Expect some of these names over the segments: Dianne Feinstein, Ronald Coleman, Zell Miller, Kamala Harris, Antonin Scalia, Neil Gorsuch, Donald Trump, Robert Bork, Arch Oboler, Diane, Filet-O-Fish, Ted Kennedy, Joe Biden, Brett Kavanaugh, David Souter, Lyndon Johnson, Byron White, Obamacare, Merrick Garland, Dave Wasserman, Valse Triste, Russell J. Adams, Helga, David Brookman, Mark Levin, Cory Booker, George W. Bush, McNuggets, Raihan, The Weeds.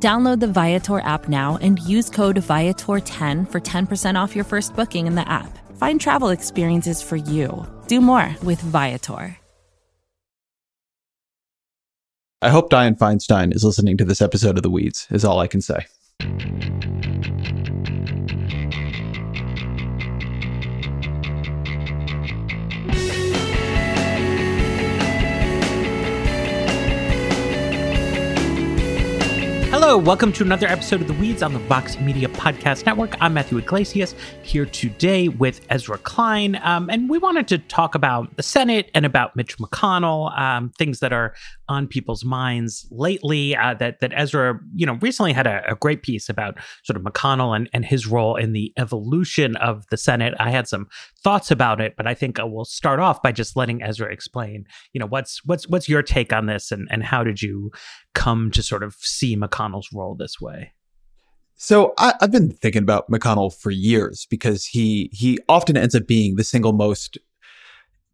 Download the Viator app now and use code Viator10 for 10% off your first booking in the app. Find travel experiences for you. Do more with Viator. I hope Dianne Feinstein is listening to this episode of The Weeds, is all I can say. Hello, welcome to another episode of The Weeds on the Vox Media Podcast Network. I'm Matthew Iglesias, here today with Ezra Klein, and we wanted to talk about the Senate and about Mitch McConnell, things that are on people's minds lately. That Ezra, recently had a great piece about sort of McConnell and his role in the evolution of the Senate. I had some thoughts about it, but I think we'll start off by just letting Ezra explain. What's your take on this, and how did you come to sort of see McConnell's role this way? So I've been thinking about McConnell for years because he often ends up being the single most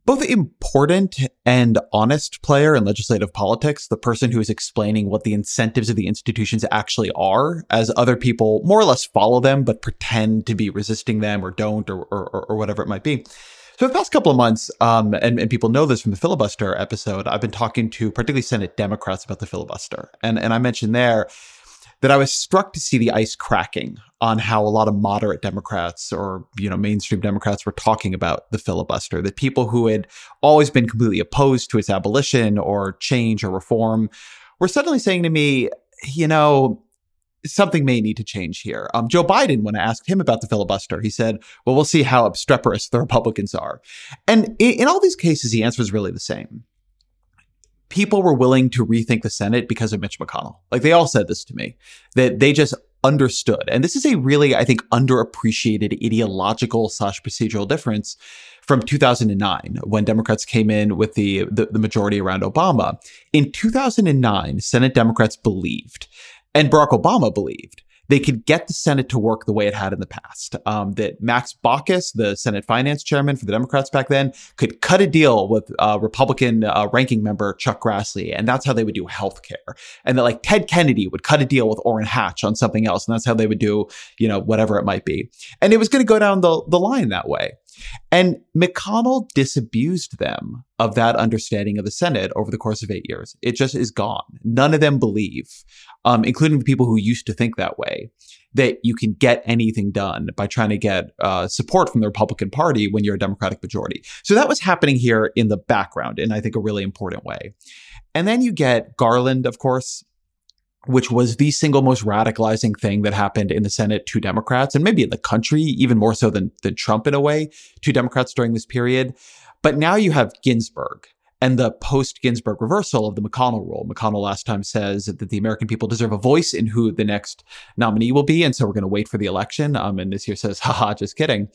both important and honest player in legislative politics, the person who is explaining what the incentives of the institutions actually are, as other people more or less follow them but pretend to be resisting them or don't or whatever it might be. So for the past couple of months, and people know this from the filibuster episode, I've been talking to particularly Senate Democrats about the filibuster. And I mentioned there that I was struck to see the ice cracking on how a lot of moderate Democrats or, mainstream Democrats were talking about the filibuster, that people who had always been completely opposed to its abolition or change or reform were suddenly saying to me, something may need to change here. Joe Biden, when I asked him about the filibuster, he said, well, we'll see how obstreperous the Republicans are. And in all these cases, the answer is really the same. People were willing to rethink the Senate because of Mitch McConnell. Like, they all said this to me, that they just understood. And this is a really, I think, underappreciated ideological / procedural difference from 2009, when Democrats came in with the majority around Obama. In 2009, Senate Democrats believed, and Barack Obama believed, they could get the Senate to work the way it had in the past. That Max Baucus, the Senate Finance Chairman for the Democrats back then, could cut a deal with Republican ranking member Chuck Grassley, and that's how they would do healthcare. And that, like, Ted Kennedy would cut a deal with Orrin Hatch on something else, and that's how they would do, whatever it might be. And it was going to go down the line that way. And McConnell disabused them of that understanding of the Senate over the course of 8 years. It just is gone. None of them believe, including the people who used to think that way, that you can get anything done by trying to get support from the Republican Party when you're a Democratic majority. So that was happening here in the background in, I think, a really important way. And then you get Garland, of course, which was the single most radicalizing thing that happened in the Senate to Democrats, and maybe in the country, even more so than Trump in a way, to Democrats during this period. But now you have Ginsburg and the post-Ginsburg reversal of the McConnell rule. McConnell last time says that the American people deserve a voice in who the next nominee will be, and so we're going to wait for the election. And this year says, haha, just kidding.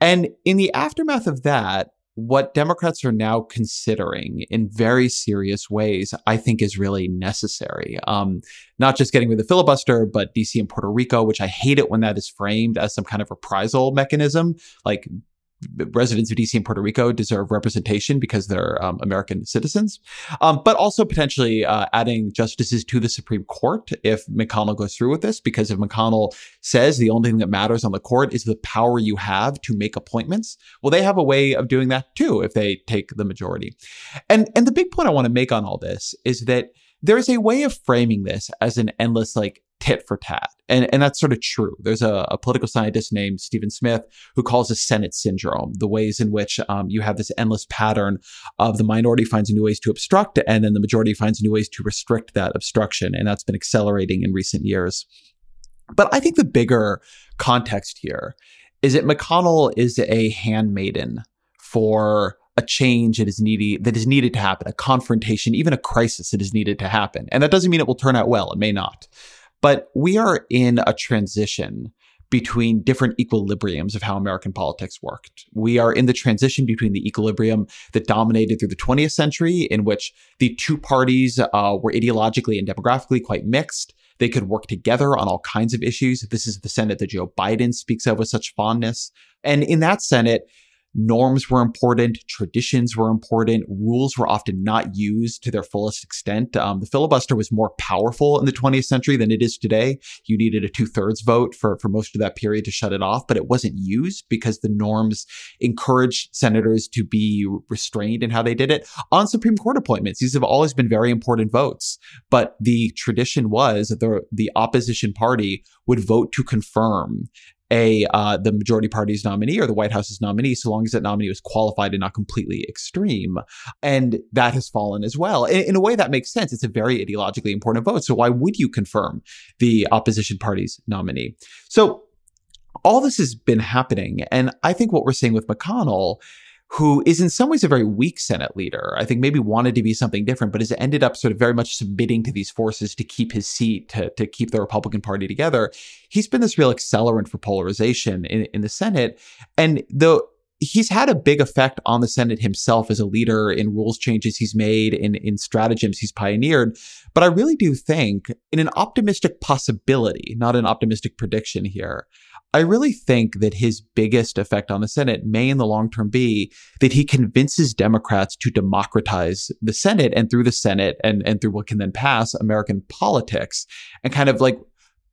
And in the aftermath of that, what Democrats are now considering in very serious ways, I think, is really necessary. Not just getting rid of the filibuster, but D.C. and Puerto Rico, which I hate it when that is framed as some kind of reprisal mechanism. Like, residents of D.C. and Puerto Rico deserve representation because they're American citizens, but also potentially adding justices to the Supreme Court if McConnell goes through with this, because if McConnell says the only thing that matters on the court is the power you have to make appointments, well, they have a way of doing that, too, if they take the majority. And the big point I want to make on all this is that there is a way of framing this as an endless, tit for tat. And that's sort of true. There's a political scientist named Stephen Smith who calls the Senate syndrome, the ways in which you have this endless pattern of the minority finds new ways to obstruct, and then the majority finds new ways to restrict that obstruction. And that's been accelerating in recent years. But I think the bigger context here is that McConnell is a handmaiden for a change that is needed to happen, a confrontation, even a crisis that is needed to happen. And that doesn't mean it will turn out well. It may not. But we are in a transition between different equilibriums of how American politics worked. We are in the transition between the equilibrium that dominated through the 20th century, in which the two parties were ideologically and demographically quite mixed. They could work together on all kinds of issues. This is the Senate that Joe Biden speaks of with such fondness. And in that Senate, norms were important, traditions were important, rules were often not used to their fullest extent. The filibuster was more powerful in the 20th century than it is today. You needed a two-thirds vote for most of that period to shut it off, but it wasn't used because the norms encouraged senators to be restrained in how they did it. On Supreme Court appointments, these have always been very important votes, but the tradition was that the opposition party would vote to confirm the majority party's nominee or the White House's nominee, so long as that nominee was qualified and not completely extreme. And that has fallen as well. In a way, that makes sense. It's a very ideologically important vote. So why would you confirm the opposition party's nominee? So all this has been happening. And I think what we're seeing with McConnell, who is in some ways a very weak Senate leader, I think maybe wanted to be something different, but has ended up sort of very much submitting to these forces to keep his seat, to keep the Republican Party together. He's been this real accelerant for polarization in the Senate. And though he's had a big effect on the Senate himself as a leader in rules changes he's made, in stratagems he's pioneered. But I really do think, in an optimistic possibility, not an optimistic prediction here, I really think that his biggest effect on the Senate may in the long term be that he convinces Democrats to democratize the Senate, and through the Senate and through what can then pass American politics, and kind of like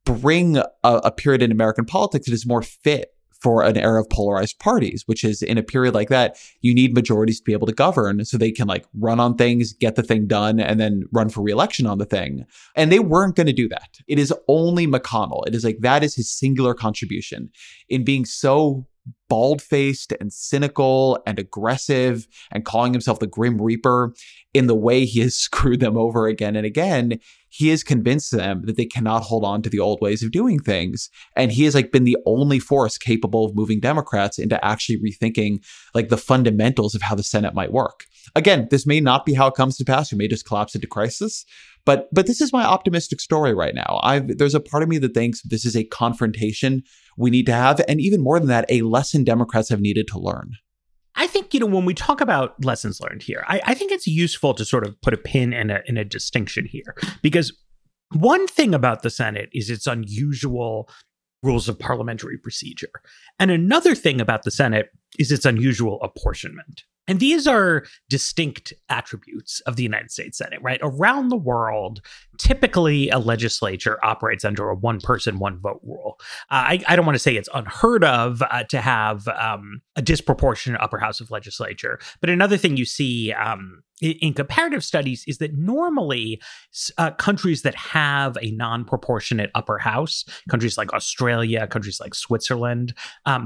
bring a period in American politics that is more fit for an era of polarized parties, which is, in a period like that, you need majorities to be able to govern so they can like run on things, get the thing done, and then run for re-election on the thing. And they weren't going to do that. It is only McConnell. It is like, that is his singular contribution, in being so bald-faced and cynical and aggressive and calling himself the Grim Reaper in the way he has screwed them over again and again. He has convinced them that they cannot hold on to the old ways of doing things. And he has like been the only force capable of moving Democrats into actually rethinking like the fundamentals of how the Senate might work. Again, this may not be how it comes to pass. We may just collapse into crisis. But this is my optimistic story right now. There's a part of me that thinks this is a confrontation we need to have. And even more than that, a lesson Democrats have needed to learn. I think, you know, when we talk about lessons learned here, I think it's useful to sort of put a pin and a distinction here, because one thing about the Senate is its unusual rules of parliamentary procedure. And another thing about the Senate is its unusual apportionment. And these are distinct attributes of the United States Senate, right? Around the world, typically a legislature operates under a one-person, one-vote rule. I don't want to say it's unheard of to have a disproportionate upper house of legislature. But another thing you see in comparative studies is that normally countries that have a non-proportionate upper house, countries like Australia, countries like Switzerland,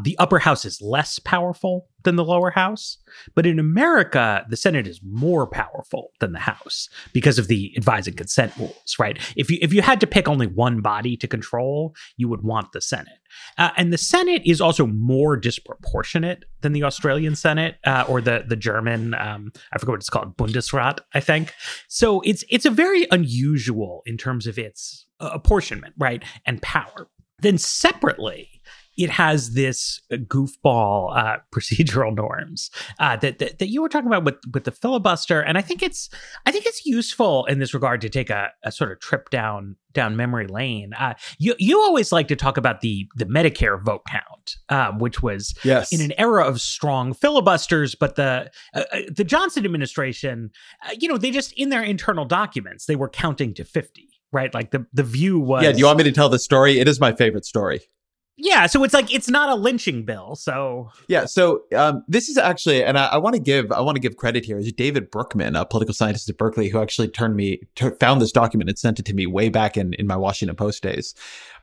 the upper house is less powerful than the lower house. But in America, the Senate is more powerful than the House because of the advise and consent rules, right? If you had to pick only one body to control, you would want the Senate. And the Senate is also more disproportionate than the Australian Senate or the German, I forget what it's called, Bundesrat, I think. So it's a very unusual in terms of its apportionment, right, and power. Then separately, it has this goofball procedural norms that you were talking about with the filibuster, and I think it's useful in this regard to take a sort of trip down memory lane. You always like to talk about the Medicare vote count, which was yes. In an era of strong filibusters, but the Johnson administration, they just in their internal documents they were counting to 50, right? Like the view was. Yeah, do you want me to tell the story? It is my favorite story. Yeah, so it's like it's not a lynching bill. So yeah, so this is actually, and I want to give credit here is David Brookman, a political scientist at Berkeley, who actually found this document and sent it to me way back in my Washington Post days.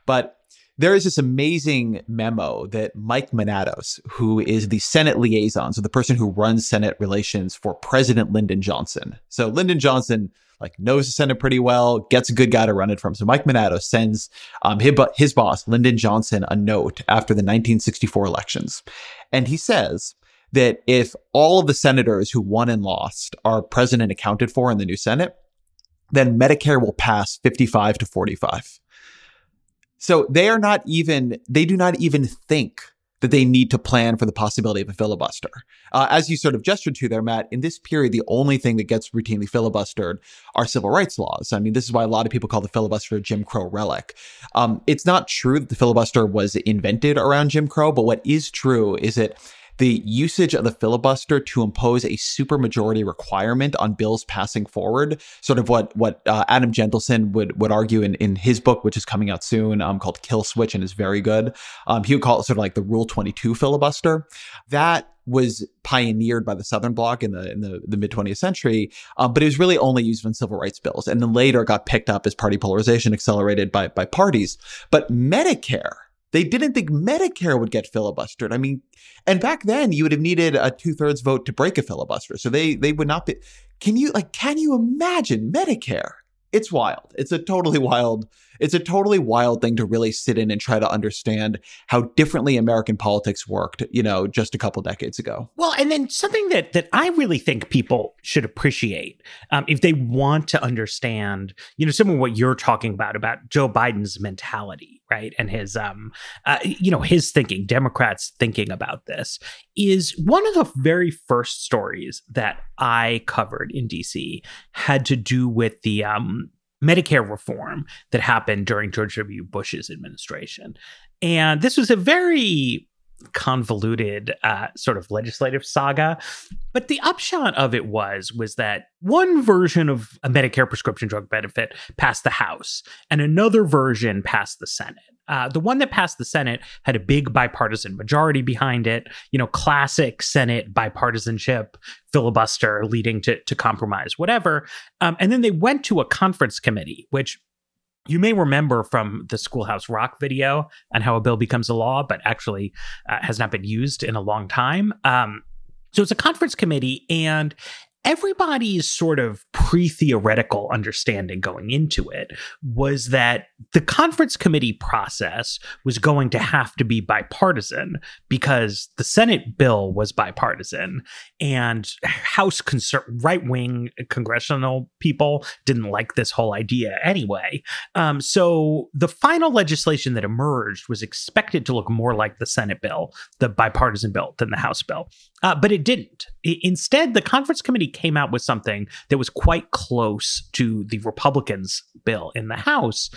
But there is this amazing memo that Mike Manatos, who is the Senate liaison, so the person who runs Senate relations for President Lyndon Johnson. So Lyndon Johnson knows the Senate pretty well, gets a good guy to run it from. So Mike Manatos sends his boss, Lyndon Johnson, a note after the 1964 elections. And he says that if all of the senators who won and lost are present and accounted for in the new Senate, then Medicare will pass 55-45. So they do not even think that they need to plan for the possibility of a filibuster. As you sort of gestured to there, Matt, in this period, the only thing that gets routinely filibustered are civil rights laws. I mean, this is why a lot of people call the filibuster a Jim Crow relic. It's not true that the filibuster was invented around Jim Crow, but what is true is that the usage of the filibuster to impose a supermajority requirement on bills passing forward, sort of what Adam Jentleson would argue in his book, which is coming out soon, called Kill Switch, and is very good. He would call it sort of like the Rule 22 filibuster. That was pioneered by the Southern Bloc in the mid-20th century, but it was really only used on civil rights bills, and then later got picked up as party polarization accelerated by parties. But Medicare, they didn't think Medicare would get filibustered. I mean, and back then you would have needed a 2/3 vote to break a filibuster. So they would not be. Can you imagine Medicare? It's wild. It's a totally wild thing to really sit in and try to understand how differently American politics worked, just a couple decades ago. Well, and then something that I really think people should appreciate, if they want to understand, some of what you're talking about Joe Biden's mentality, right? And his, his thinking, Democrats thinking about this, is one of the very first stories that I covered in DC had to do with the Medicare reform that happened during George W. Bush's administration. And this was a very convoluted sort of legislative saga. But the upshot of it was that one version of a Medicare prescription drug benefit passed the House and another version passed the Senate. The one that passed the Senate had a big bipartisan majority behind it, classic Senate bipartisanship, filibuster leading to compromise, whatever. And then they went to a conference committee, which you may remember from the Schoolhouse Rock video on how a bill becomes a law, but actually has not been used in a long time. So it's a conference committee, and everybody's sort of pre-theoretical understanding going into it was that the conference committee process was going to have to be bipartisan because the Senate bill was bipartisan and House right-wing congressional people didn't like this whole idea anyway. So the final legislation that emerged was expected to look more like the Senate bill, the bipartisan bill, than the House bill. But it didn't. Instead, the conference committee came out with something that was quite close to the Republicans' bill in the House.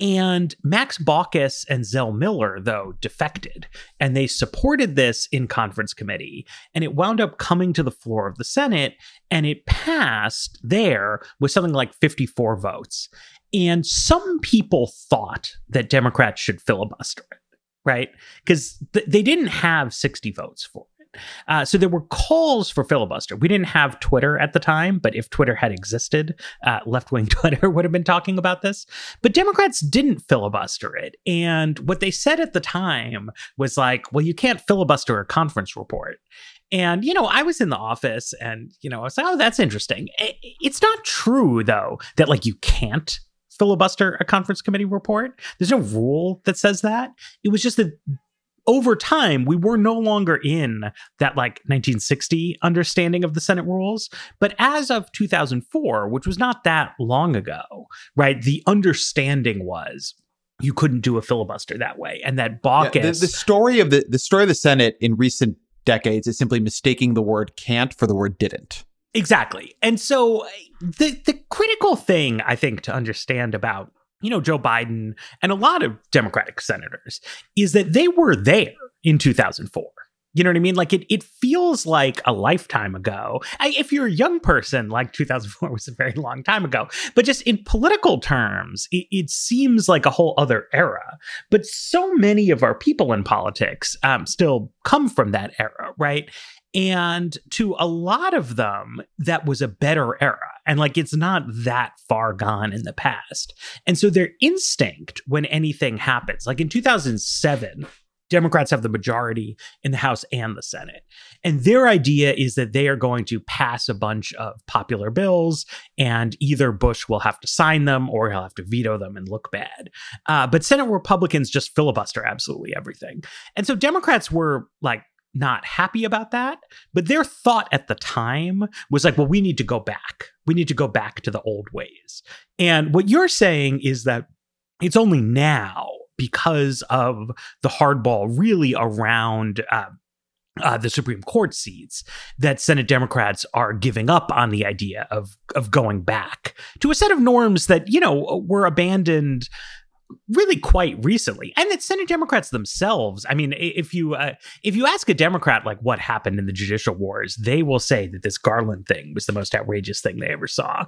And Max Baucus and Zell Miller, though, defected, and they supported this in conference committee. And it wound up coming to the floor of the Senate, and it passed there with something like 54 votes. And some people thought that Democrats should filibuster it, right? Because they didn't have 60 votes for it. So there were calls for filibuster. We didn't have Twitter at the time, but if Twitter had existed, left-wing Twitter would have been talking about this. But Democrats didn't filibuster it. And what they said at the time was like, well, you can't filibuster a conference report. And, I was in the office and, I was like, oh, that's interesting. It's not true, though, that you can't filibuster a conference committee report. There's no rule that says that. It was just that over time, we were no longer in that 1960 understanding of the Senate rules. But as of 2004, which was not that long ago, right, the understanding was you couldn't do a filibuster that way. And that Baucus... Yeah, the story of the story of the Senate in recent decades is simply mistaking the word can't for the word didn't. Exactly. And so the critical thing, I think, to understand about Joe Biden and a lot of Democratic senators is that they were there in 2004. You know what I mean? It feels like a lifetime ago. If you're a young person, 2004 was a very long time ago. But just in political terms, it seems like a whole other era. But so many of our people in politics still come from that era, right? And to a lot of them, that was a better era. And it's not that far gone in the past. And so their instinct when anything happens, in 2007, Democrats have the majority in the House and the Senate. And their idea is that they are going to pass a bunch of popular bills and either Bush will have to sign them or he'll have to veto them and look bad. But Senate Republicans just filibuster absolutely everything. And so Democrats were not happy about that. But their thought at the time was well, we need to go back. We need to go back to the old ways. And what you're saying is that it's only now because of the hardball really around the Supreme Court seats, that Senate Democrats are giving up on the idea of going back to a set of norms that, you know, were abandoned really quite recently. And that Senate Democrats themselves, I mean, if you ask a Democrat, like, what happened in the judicial wars, they will say that this Garland thing was the most outrageous thing they ever saw.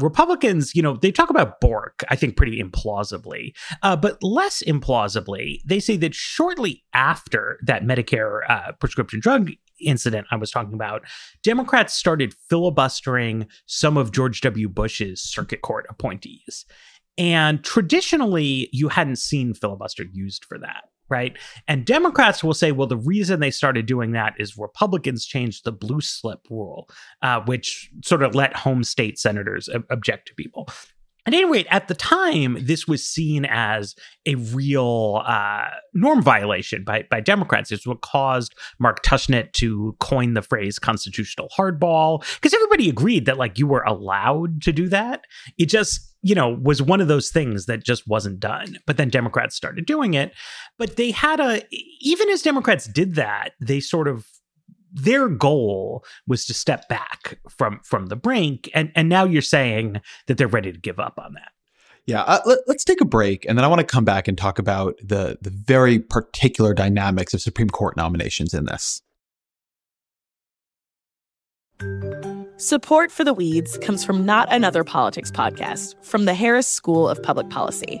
Republicans, you know, they talk about Bork, I think, pretty implausibly, but less implausibly, they say that shortly after that Medicare prescription drug incident I was talking about, Democrats started filibustering some of George W. Bush's circuit court appointees. And traditionally, you hadn't seen filibuster used for that, right? And Democrats will say, well, the reason they started doing that is Republicans changed the blue slip rule, which sort of let home state senators object to people. At any rate, at the time, this was seen as a real norm violation by Democrats. It's what caused Mark Tushnet to coin the phrase constitutional hardball, because everybody agreed that, like, you were allowed to do that. It just, you know, was one of those things that just wasn't done. But then Democrats started doing it. But they had even as Democrats did that, they sort of, their goal was to step back from the brink. And now you're saying that they're ready to give up on that. Yeah. Let's take a break. And then I want to come back and talk about the very particular dynamics of Supreme Court nominations in this. Support for The Weeds comes from Not Another Politics podcast from the Harris School of Public Policy.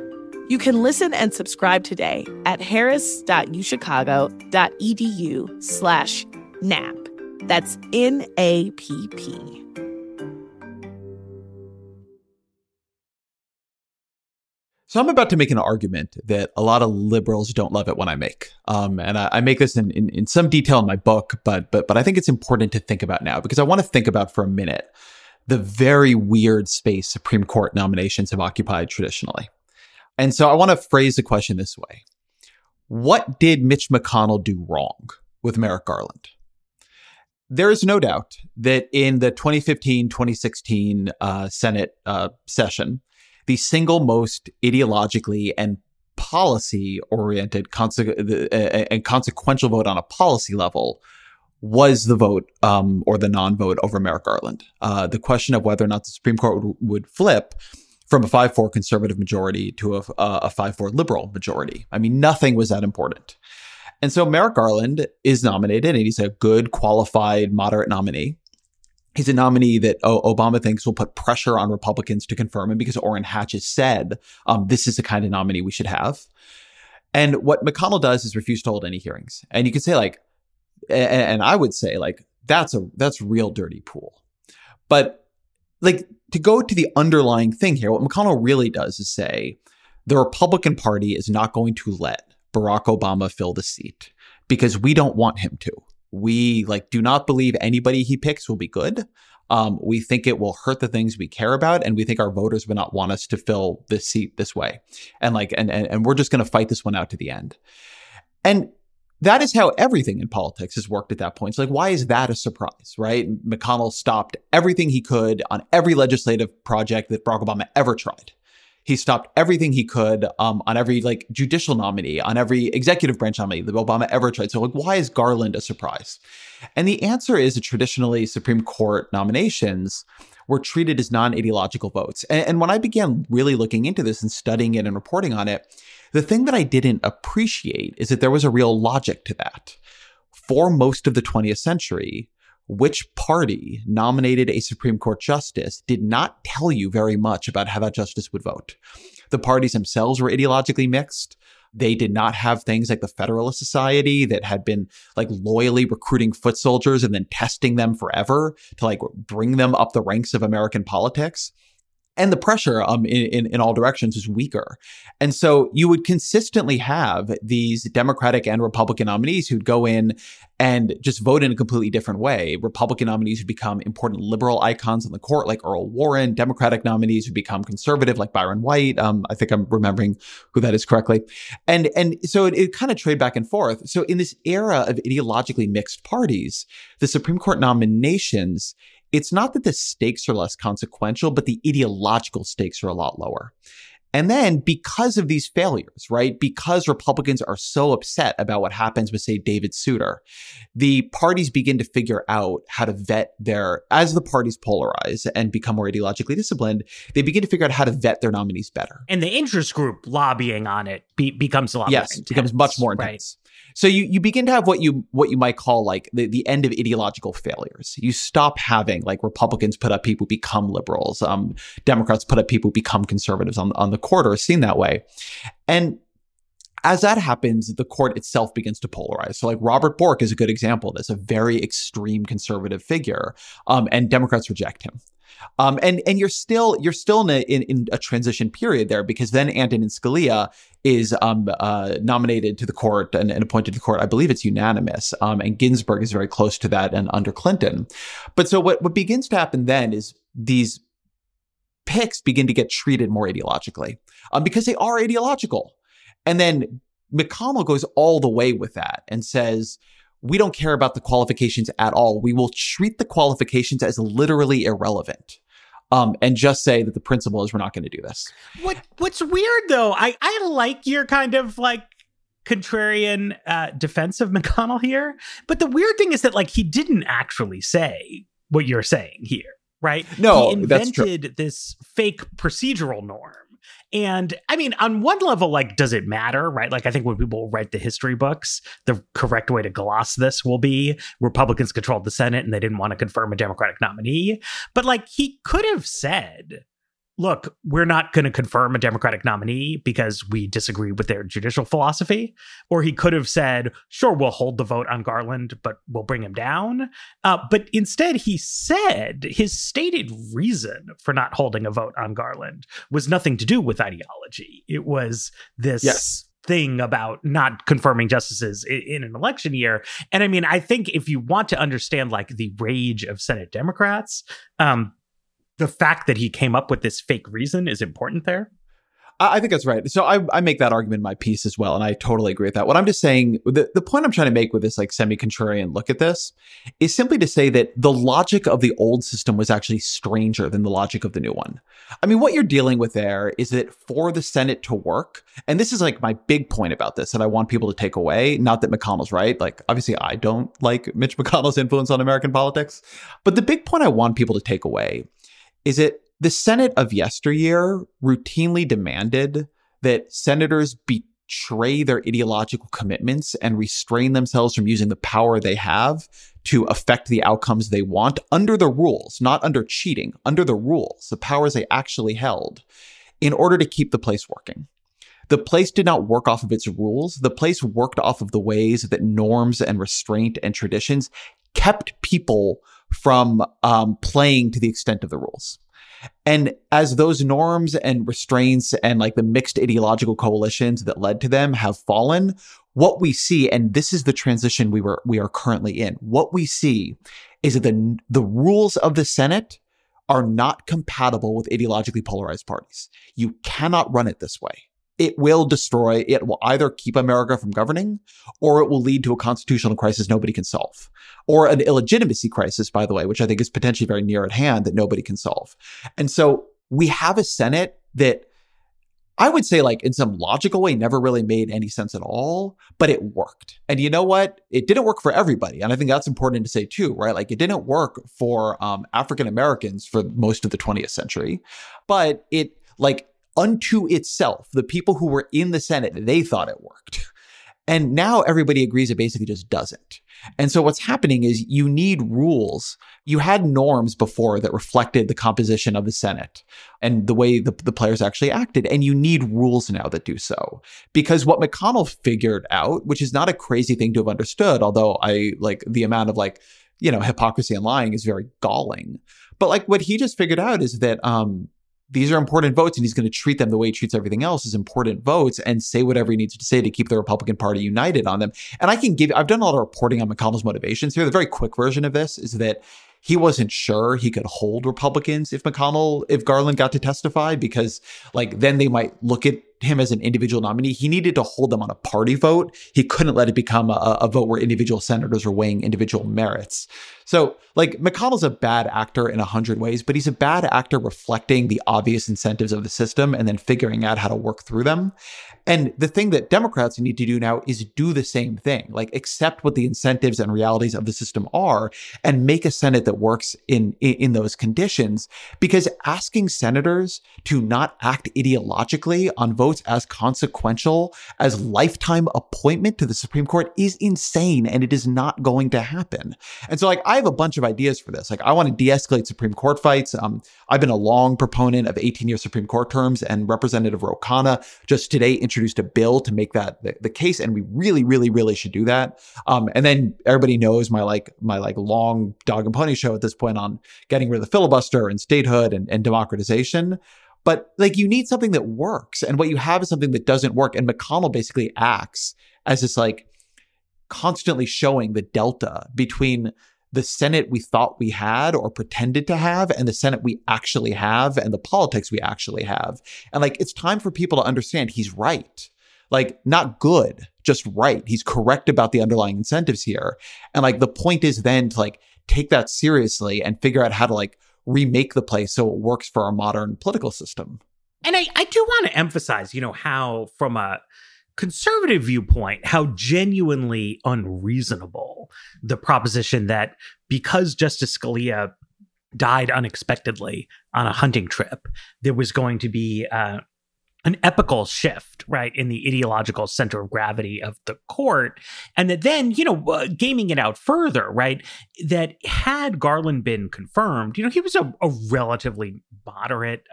You can listen and subscribe today at harris.uchicago.edu/NAP. That's NAPP. So I'm about to make an argument that a lot of liberals don't love it when I make. And I make this in some detail in my book, but I think it's important to think about now, because I want to think about for a minute the very weird space Supreme Court nominations have occupied traditionally. And so I want to phrase the question this way. What did Mitch McConnell do wrong with Merrick Garland? There is no doubt that in the 2015-2016 Senate session, the single most ideologically and policy-oriented and consequential vote on a policy level was the vote or the non-vote over Merrick Garland. The question of whether or not the Supreme Court would flip from a 5-4 conservative majority to a 5-4 liberal majority. I mean, nothing was that important. And so Merrick Garland is nominated, and he's a good, qualified, moderate nominee. He's a nominee that Obama thinks will put pressure on Republicans to confirm him, because Orrin Hatch has said, this is the kind of nominee we should have. And what McConnell does is refuse to hold any hearings. And you could say, like, and I would say, like, that's real dirty pool. But, like, to go to the underlying thing here, what McConnell really does is say the Republican Party is not going to let Barack Obama fill the seat because we don't want him to. We, like, do not believe anybody he picks will be good. We think it will hurt the things we care about, and we think our voters would not want us to fill this seat this way. And, like, and we're just going to fight this one out to the end. And that is how everything in politics has worked at that point. So, like, why is that a surprise, right? McConnell stopped everything he could on every legislative project that Barack Obama ever tried. He stopped everything he could on every, like, judicial nominee, on every executive branch nominee that Obama ever tried. So, like, why is Garland a surprise? And the answer is that traditionally Supreme Court nominations were treated as non-ideological votes. And when I began really looking into this and studying it and reporting on it, the thing that I didn't appreciate is that there was a real logic to that. For most of the 20th century, which party nominated a Supreme Court justice did not tell you very much about how that justice would vote. The parties themselves were ideologically mixed. They did not have things like the Federalist Society that had been like loyally recruiting foot soldiers and then testing them forever to like bring them up the ranks of American politics. And the pressure in all directions is weaker. And so you would consistently have these Democratic and Republican nominees who'd go in and just vote in a completely different way. Republican nominees would become important liberal icons on the court like Earl Warren. Democratic nominees would become conservative like Byron White. I think I'm remembering who that is correctly. And so it kind of trade back and forth. So in this era of ideologically mixed parties, the Supreme Court nominations, it's not that the stakes are less consequential, but the ideological stakes are a lot lower. And then because of these failures, right, because Republicans are so upset about what happens with, say, David Souter, the parties begin to figure out how to vet their, as the parties polarize and become more ideologically disciplined, they begin to figure out how to vet their nominees better. And the interest group lobbying on it becomes a lot more intense, becomes much more intense. Right? So you begin to have what you might call like the end of ideological failures. You stop having like Republicans put up people who become liberals, Democrats put up people who become conservatives on the court, or seen that way. And as that happens, the court itself begins to polarize. So like Robert Bork is a good example of this, a very extreme conservative figure, and Democrats reject him. And you're still in a transition period there, because then Antonin Scalia is nominated to the court and appointed to the court. I believe it's unanimous. And Ginsburg is very close to that and under Clinton. But so what begins to happen then is these picks begin to get treated more ideologically because they are ideological. And then McConnell goes all the way with that and says, we don't care about the qualifications at all. We will treat the qualifications as literally irrelevant, and just say that the principle is we're not going to do this. What's weird, though, I like your kind of like contrarian defense of McConnell here. But the weird thing is that like he didn't actually say what you're saying here, right? No, he invented this fake procedural norm. And I mean, on one level, like, does it matter, right? Like, I think when people write the history books, the correct way to gloss this will be Republicans controlled the Senate and they didn't want to confirm a Democratic nominee. But like, he could have said, look, we're not going to confirm a Democratic nominee because we disagree with their judicial philosophy. Or he could have said, sure, we'll hold the vote on Garland, but we'll bring him down. But instead, he said his stated reason for not holding a vote on Garland was nothing to do with ideology. It was this thing about not confirming justices in an election year. And I mean, I think if you want to understand like the rage of Senate Democrats, the fact that he came up with this fake reason is important there. I think that's right. So I make that argument in my piece as well. And I totally agree with that. What I'm just saying, the point I'm trying to make with this like semi-contrarian look at this is simply to say that the logic of the old system was actually stranger than the logic of the new one. I mean, what you're dealing with there is that for the Senate to work, and this is like my big point about this that I want people to take away, not that McConnell's right. Like, obviously, I don't like Mitch McConnell's influence on American politics. But the big point I want people to take away is it the Senate of yesteryear routinely demanded that senators betray their ideological commitments and restrain themselves from using the power they have to affect the outcomes they want under the rules, not under cheating, under the rules, the powers they actually held, in order to keep the place working. The place did not work off of its rules. The place worked off of the ways that norms and restraint and traditions kept people from playing to the extent of the rules. And as those norms and restraints and like the mixed ideological coalitions that led to them have fallen, what we see, and this is the transition we are currently in, what we see is that the rules of the Senate are not compatible with ideologically polarized parties. You cannot run it this way. It will destroy. It will either keep America from governing, or it will lead to a constitutional crisis nobody can solve, or an illegitimacy crisis, by the way, which I think is potentially very near at hand that nobody can solve. And so we have a Senate that I would say, like, in some logical way, never really made any sense at all, but it worked. And you know what? It didn't work for everybody. And I think that's important to say, too, right? Like, it didn't work for African Americans for most of the 20th century, but it, like, unto itself, the people who were in the Senate, they thought it worked. And now everybody agrees it basically just doesn't. And so what's happening is you need rules. You had norms before that reflected the composition of the Senate and the way the players actually acted. And you need rules now that do so. Because what McConnell figured out, which is not a crazy thing to have understood, although I like the amount of hypocrisy and lying is very galling. But what he just figured out is that these are important votes, and he's going to treat them the way he treats everything else as important votes and say whatever he needs to say to keep the Republican Party united on them. And I've done a lot of reporting on McConnell's motivations here. The very quick version of this is that he wasn't sure he could hold Republicans if Garland got to testify, because then they might look at him as an individual nominee. He needed to hold them on a party vote. He couldn't let it become a vote where individual senators are weighing individual merits. So McConnell's a bad actor in 100 ways, but he's a bad actor reflecting the obvious incentives of the system and then figuring out how to work through them. And the thing that Democrats need to do now is do the same thing, accept what the incentives and realities of the system are and make a Senate that works in those conditions, because asking senators to not act ideologically on votes as consequential as lifetime appointment to the Supreme Court is insane, and it is not going to happen. And so I have a bunch of ideas for this. I want to de-escalate Supreme Court fights. I've been a long proponent of 18-year Supreme Court terms, and Representative Ro Khanna just today introduced a bill to make that the case, and we really, really, really should do that. And then everybody knows my long dog and pony show at this point on getting rid of the filibuster and statehood and democratization. But you need something that works, and what you have is something that doesn't work. And McConnell basically acts as this constantly showing the delta between the Senate we thought we had or pretended to have and the Senate we actually have and the politics we actually have. And it's time for people to understand he's right. Not good, just right. He's correct about the underlying incentives here. And the point is then to take that seriously and figure out how to remake the place so it works for our modern political system. And I do want to emphasize, how from a conservative viewpoint, how genuinely unreasonable the proposition that because Justice Scalia died unexpectedly on a hunting trip, there was going to be an epical shift, right, in the ideological center of gravity of the court. And that then, gaming it out further, right, that had Garland been confirmed, he was a relatively moderate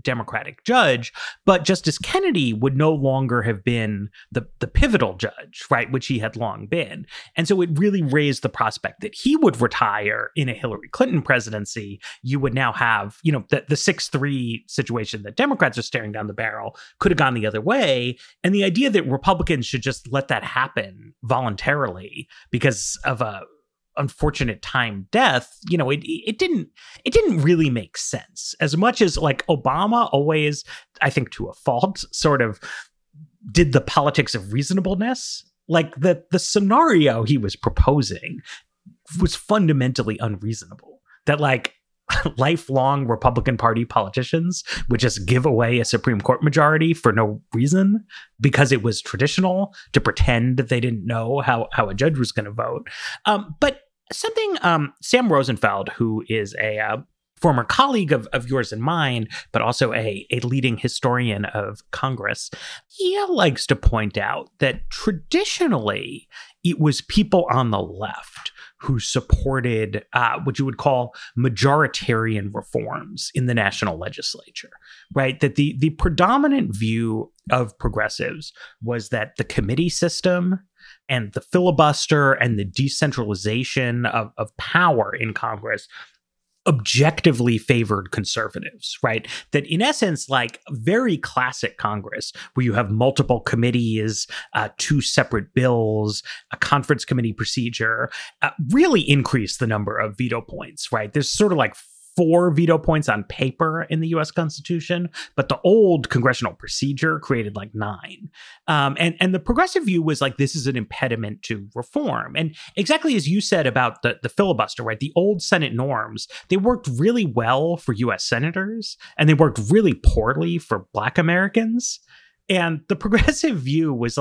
Democratic judge, but Justice Kennedy would no longer have been the pivotal judge, right, which he had long been. And so it really raised the prospect that he would retire in a Hillary Clinton presidency. You would now have, the 6-3 situation that Democrats are staring down the barrel could have gone the other way. And the idea that Republicans should just let that happen voluntarily because of a unfortunate time death, it didn't really make sense. As much as Obama always, I think to a fault, sort of did the politics of reasonableness, the scenario he was proposing was fundamentally unreasonable. That lifelong Republican Party politicians would just give away a Supreme Court majority for no reason because it was traditional to pretend that they didn't know how a judge was going to vote. But something Sam Rosenfeld, who is a former colleague of yours and mine, but also a leading historian of Congress, he likes to point out that traditionally it was people on the left who supported what you would call majoritarian reforms in the national legislature, right? That the predominant view of progressives was that the committee system and the filibuster and the decentralization of power in Congress objectively favored conservatives, right? That in essence, very classic Congress, where you have multiple committees, 2 separate bills, a conference committee procedure, really increased the number of veto points, right? There's sort of 4 veto points on paper in the U.S. Constitution, but the old congressional procedure created 9. And the progressive view was this is an impediment to reform. And exactly as you said about the filibuster, right? The old Senate norms, they worked really well for U.S. senators, and they worked really poorly for Black Americans. And the progressive view was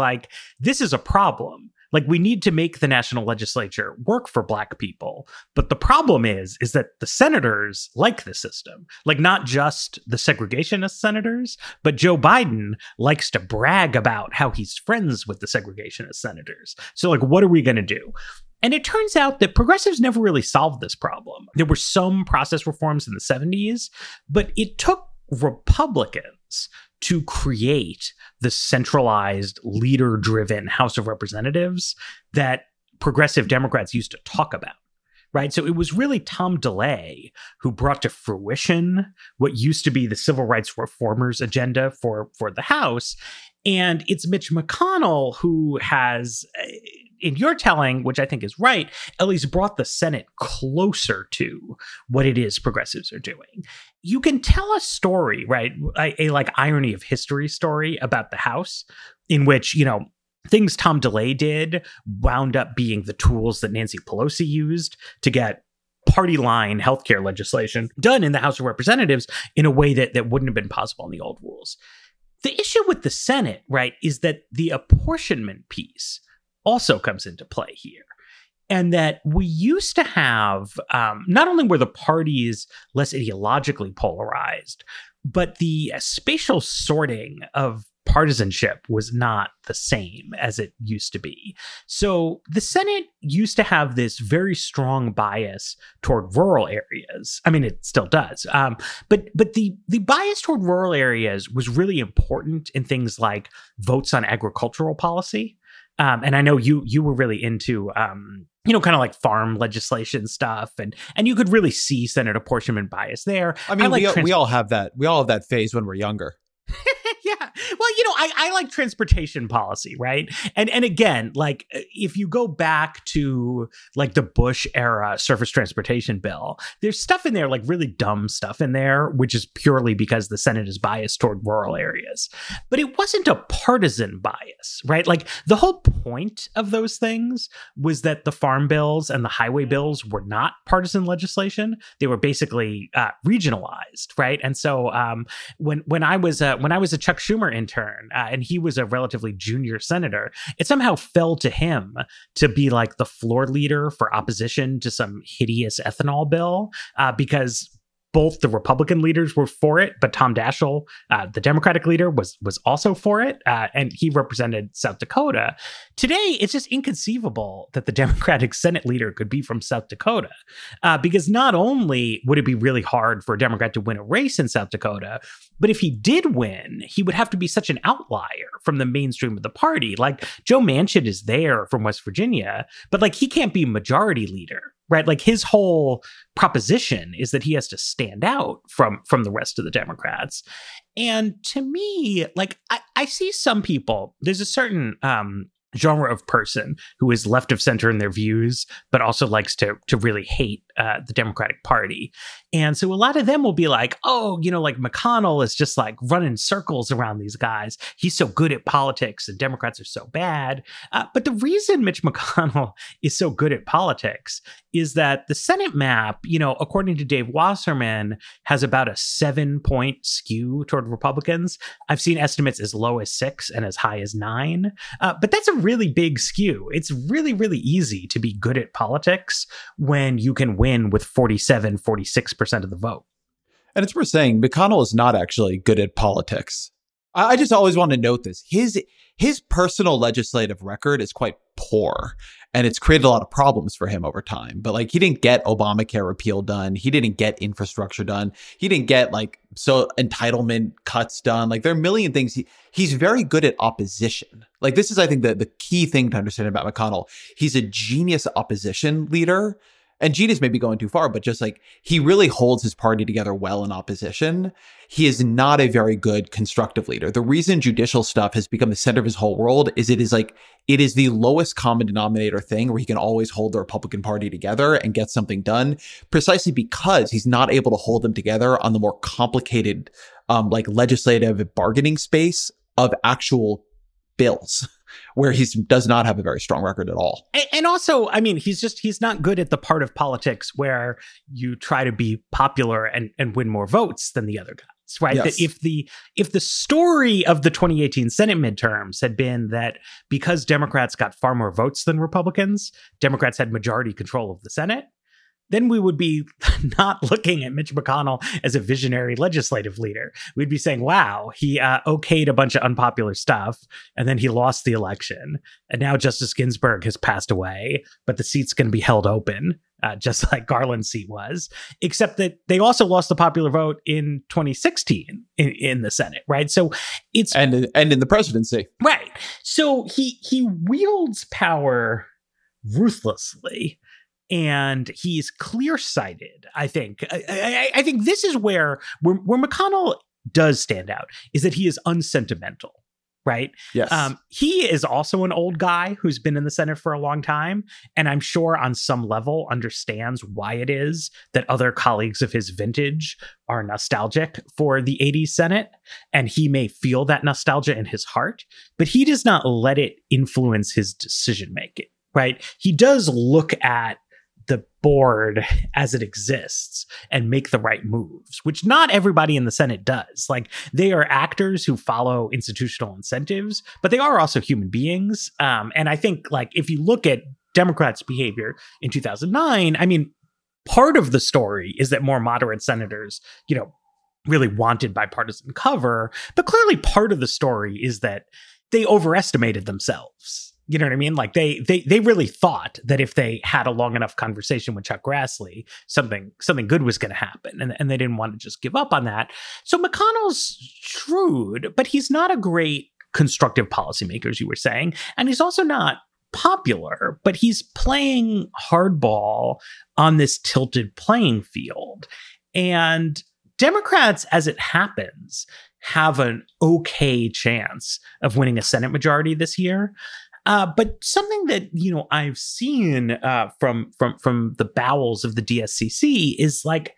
this is a problem. We need to make the national legislature work for Black people. But the problem is that the senators like the system, not just the segregationist senators, but Joe Biden likes to brag about how he's friends with the segregationist senators. So what are we going to do? And it turns out that progressives never really solved this problem. There were some process reforms in the 70s, but it took Republicans to create the centralized, leader-driven House of Representatives that progressive Democrats used to talk about. Right. So it was really Tom DeLay who brought to fruition what used to be the civil rights reformers agenda for the House. And it's Mitch McConnell who has, in your telling, which I think is right, at least brought the Senate closer to what it is progressives are doing. You can tell a story, right, a like irony of history story about the House in which, you know, things Tom DeLay did wound up being the tools that Nancy Pelosi used to get party line healthcare legislation done in the House of Representatives in a way that wouldn't have been possible in the old rules. The issue with the Senate, right, is that the apportionment piece also comes into play here. And that we used to have, not only were the parties less ideologically polarized, but the spatial sorting of partisanship was not the same as it used to be. So the Senate used to have this very strong bias toward rural areas. I mean, it still does. But the bias toward rural areas was really important in things like votes on agricultural policy. And I know you were really into, you know, kind of like farm legislation stuff. And you could really see Senate apportionment bias there. I mean, we all have that. We all have that phase when we're younger. Yeah. Well, you know, I like transportation policy, right? And again, like if you go back to like the Bush era surface transportation bill, there's stuff in there, like really dumb stuff in there, which is purely because the Senate is biased toward rural areas. But it wasn't a partisan bias, right? Like the whole point of those things was that the farm bills and the highway bills were not partisan legislation. They were basically regionalized, right? And so when I was a Chuck Schumer intern, and he was a relatively junior senator, it somehow fell to him to be like the floor leader for opposition to some hideous ethanol bill, because both the Republican leaders were for it, but Tom Daschle, the Democratic leader, was also for it, and he represented South Dakota. Today, it's just inconceivable that the Democratic Senate leader could be from South Dakota, because not only would it be really hard for a Democrat to win a race in South Dakota, but if he did win, he would have to be such an outlier from the mainstream of the party. Like, Joe Manchin is there from West Virginia, but like he can't be majority leader. Right. Like his whole proposition is that he has to stand out from the rest of the Democrats. And to me, like I see some people, there's a certain genre of person who is left of center in their views, but also likes to really hate the Democratic Party. And so a lot of them will be like, oh, you know, like McConnell is just like running circles around these guys. He's so good at politics and Democrats are so bad. But the reason Mitch McConnell is so good at politics is that the Senate map, you know, according to Dave Wasserman, has about a 7-point skew toward Republicans. I've seen estimates as low as 6 and as high as 9. But that's a really big skew. It's really, really easy to be good at politics when you can win with 46% of the vote. And it's worth saying McConnell is not actually good at politics. I just always want to note this. His personal legislative record is quite poor, and it's created a lot of problems for him over time. But like, he didn't get Obamacare repeal done. He didn't get infrastructure done. He didn't get entitlement cuts done. Like, there are a million things. He's very good at opposition. Like, this is, I think, the key thing to understand about McConnell. He's a genius opposition leader. And genius may be going too far, but just like, he really holds his party together well in opposition. He is not a very good constructive leader. The reason judicial stuff has become the center of his whole world is it is the lowest common denominator thing where he can always hold the Republican Party together and get something done, precisely because he's not able to hold them together on the more complicated, legislative bargaining space of actual bills, where he does not have a very strong record at all. And also, I mean, he's not good at the part of politics where you try to be popular and win more votes than the other guys, right? Yes. That if the story of the 2018 Senate midterms had been that because Democrats got far more votes than Republicans, Democrats had majority control of the Senate, then we would be not looking at Mitch McConnell as a visionary legislative leader. We'd be saying, wow, he okayed a bunch of unpopular stuff, and then he lost the election. And now Justice Ginsburg has passed away, but the seat's going to be held open, just like Garland's seat was, except that they also lost the popular vote in 2016 in the Senate, right? So it's... And in the presidency. Right. So he wields power ruthlessly. And he's clear-sighted, I think. I think this is where McConnell does stand out, is that he is unsentimental, right? Yes. He is also an old guy who's been in the Senate for a long time, and I'm sure on some level understands why it is that other colleagues of his vintage are nostalgic for the 80s Senate, and he may feel that nostalgia in his heart, but he does not let it influence his decision-making, right? He does look at the board as it exists and make the right moves, which not everybody in the Senate does. Like, they are actors who follow institutional incentives, but they are also human beings. And I think, like, if you look at Democrats' behavior in 2009, I mean, part of the story is that more moderate senators, you know, really wanted bipartisan cover. But clearly part of the story is that they overestimated themselves. You know what I mean? Like, they really thought that if they had a long enough conversation with Chuck Grassley, something good was going to happen. And they didn't want to just give up on that. So McConnell's shrewd, but he's not a great constructive policymaker, as you were saying. And he's also not popular, but he's playing hardball on this tilted playing field. And Democrats, as it happens, have an okay chance of winning a Senate majority this year. But something that, you know, I've seen from the bowels of the DSCC is, like,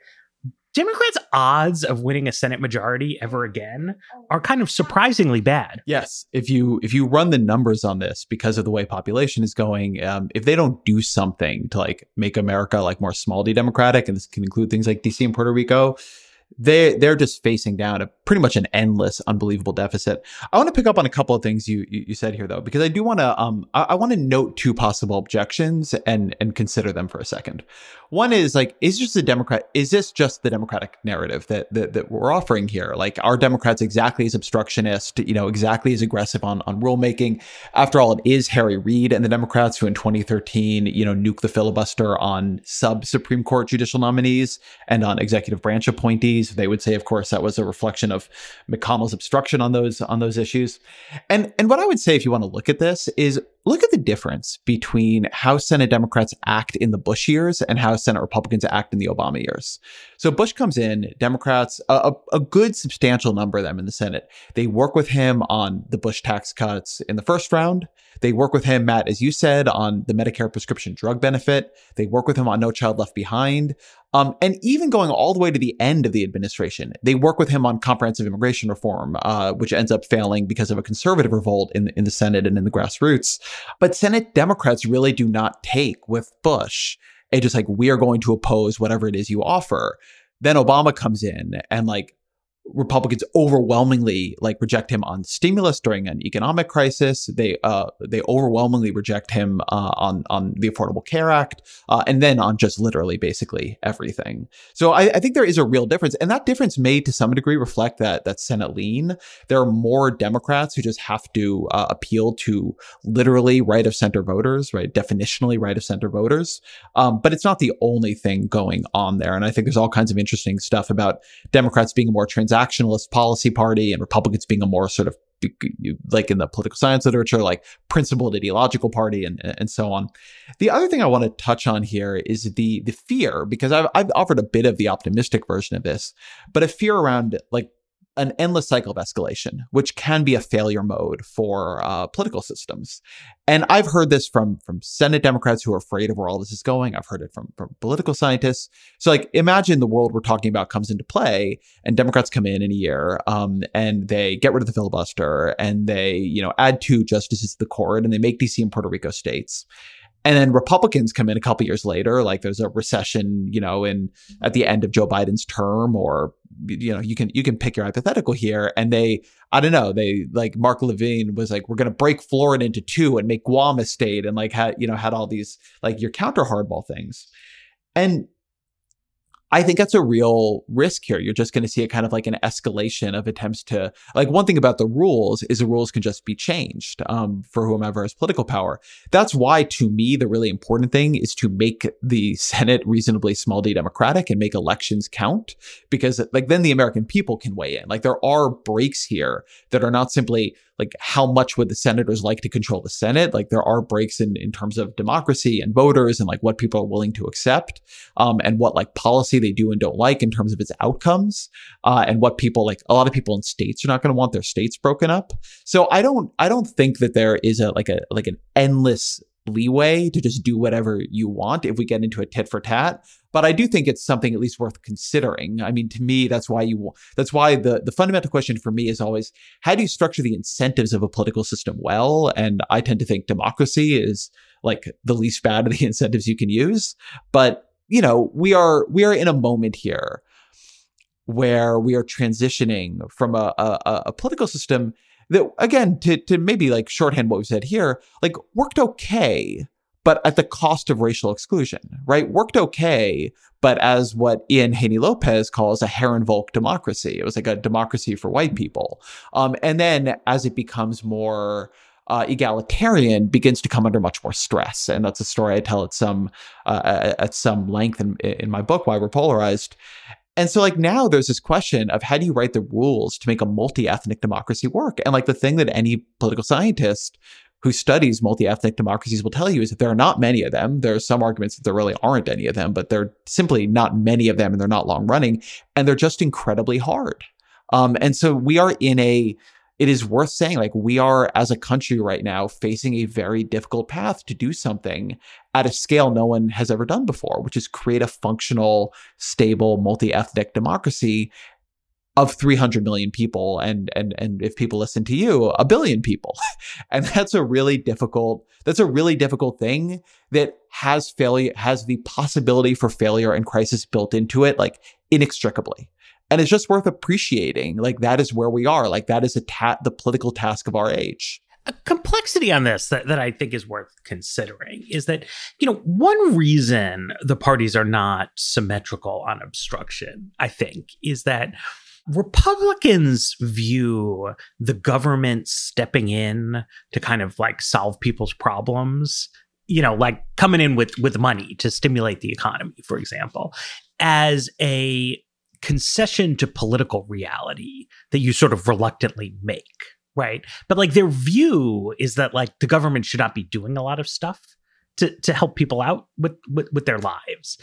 Democrats' odds of winning a Senate majority ever again are kind of surprisingly bad. Yes. If you run the numbers on this because of the way population is going, if they don't do something to, like, make America, like, more small D democratic, and this can include things like D.C. and Puerto Rico, they're just facing down a pretty much an endless, unbelievable deficit. I want to pick up on a couple of things you said here, though, because I do want to I want to note two possible objections and consider them for a second. One is, like, is this just the Democratic narrative that we're offering here? Like, are Democrats exactly as obstructionist, you know, exactly as aggressive on rulemaking? After all, it is Harry Reid and the Democrats who in 2013, you know, nuked the filibuster on sub-Supreme Court judicial nominees and on executive branch appointees. They would say, of course, that was a reflection of McConnell's obstruction on those issues. And what I would say, if you want to look at this, is look at the difference between how Senate Democrats act in the Bush years and how Senate Republicans act in the Obama years. So Bush comes in, Democrats, a good substantial number of them in the Senate, they work with him on the Bush tax cuts in the first round. They work with him, Matt, as you said, on the Medicare prescription drug benefit. They work with him on No Child Left Behind. And even going all the way to the end of the administration, they work with him on comprehensive immigration reform, which ends up failing because of a conservative revolt in the Senate and in the grassroots. But Senate Democrats really do not take with Bush. It's just like, we are going to oppose whatever it is you offer. Then Obama comes in, and, like, Republicans overwhelmingly, like, reject him on stimulus during an economic crisis. They overwhelmingly reject him on the Affordable Care Act, and then on just literally basically everything. So I think there is a real difference, and that difference may to some degree reflect that Senate lean. There are more Democrats who just have to appeal to literally right of center voters, right, definitionally right of center voters. But it's not the only thing going on there, and I think there's all kinds of interesting stuff about Democrats being a more transactionalist policy party and Republicans being a more sort of, like, in the political science literature, like, principled ideological party and so on. The other thing I want to touch on here is the fear, because I've offered a bit of the optimistic version of this, but a fear around, like, an endless cycle of escalation, which can be a failure mode for political systems. And I've heard this from Senate Democrats who are afraid of where all this is going. I've heard it from political scientists. So, like, imagine the world we're talking about comes into play, and Democrats come in a year, and they get rid of the filibuster, and they, you know, add 2 justices to the court, and they make D.C. and Puerto Rico states. And then Republicans come in a couple years later, like, there's a recession, you know, at the end of Joe Biden's term, or, you know, you can pick your hypothetical here. And they, I don't know, they, like, Mark Levin was like, we're going to break Florida into 2 and make Guam a state, and, like, had all these, like, your counter hardball things. And I think that's a real risk here. You're just going to see a kind of like an escalation of attempts to, like, one thing about the rules is the rules can just be changed for whomever has political power. That's why, to me, the really important thing is to make the Senate reasonably small d democratic and make elections count, because like then the American people can weigh in. Like, there are breaks here that are not simply like how much would the senators like to control the Senate? Like, there are breaks in terms of democracy and voters and like what people are willing to accept and what like policy they do and don't like in terms of its outcomes and what people like. A lot of people in states are not going to want their states broken up. So I don't think that there is an endless leeway to just do whatever you want if we get into a tit for tat. But I do think it's something at least worth considering. I mean, to me, that's why the fundamental question for me is always, how do you structure the incentives of a political system well? And I tend to think democracy is like the least bad of the incentives you can use. But, you know, we are in a moment here where we are transitioning from a political system that, again, to maybe like shorthand what we said here, like worked okay, but at the cost of racial exclusion, right? Worked okay, but as what Ian Haney-Lopez calls a Herrenvolk democracy. It was like a democracy for white people. And then as it becomes more egalitarian, begins to come under much more stress. And that's a story I tell at some length in my book, Why We're Polarized. And so like now there's this question of how do you write the rules to make a multi-ethnic democracy work? And like the thing that any political scientist who studies multi-ethnic democracies will tell you is that there are not many of them. There are some arguments that there really aren't any of them, but there are simply not many of them and they're not long running and they're just incredibly hard. And so we are it is worth saying, like, we are as a country right now facing a very difficult path to do something at a scale no one has ever done before, which is create a functional, stable, multi-ethnic democracy of 300 million people. And if people listen to you, 1 billion people. And that's a really difficult thing that has the possibility for failure and crisis built into it, like inextricably. And it's just worth appreciating, like, that is where we are. Like, that is the political task of our age. A complexity on this that I think is worth considering is that, you know, one reason the parties are not symmetrical on obstruction, I think, is that Republicans view the government stepping in to kind of like solve people's problems, you know, like coming in with money to stimulate the economy, for example, as a concession to political reality that you sort of reluctantly make, right? But like their view is that like the government should not be doing a lot of stuff to help people out with their lives.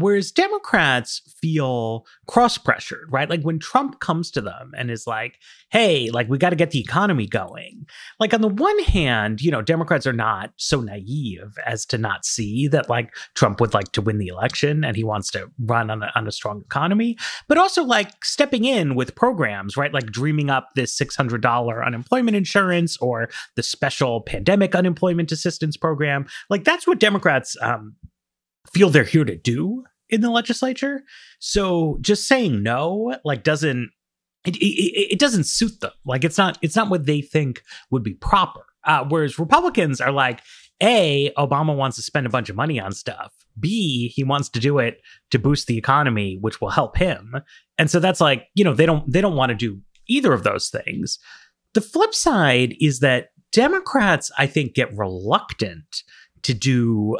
Whereas Democrats feel cross-pressured, right? Like when Trump comes to them and is like, hey, like we got to get the economy going. Like on the one hand, you know, Democrats are not so naive as to not see that like Trump would like to win the election and he wants to run on a strong economy, but also like stepping in with programs, right? Like dreaming up this $600 unemployment insurance or the special pandemic unemployment assistance program. Like that's what Democrats feel they're here to do in the legislature. So just saying no, like it doesn't suit them. Like it's not what they think would be proper. Whereas Republicans are like, A, Obama wants to spend a bunch of money on stuff. B, he wants to do it to boost the economy, which will help him. And so that's like, you know, they don't want to do either of those things. The flip side is that Democrats, I think, get reluctant to do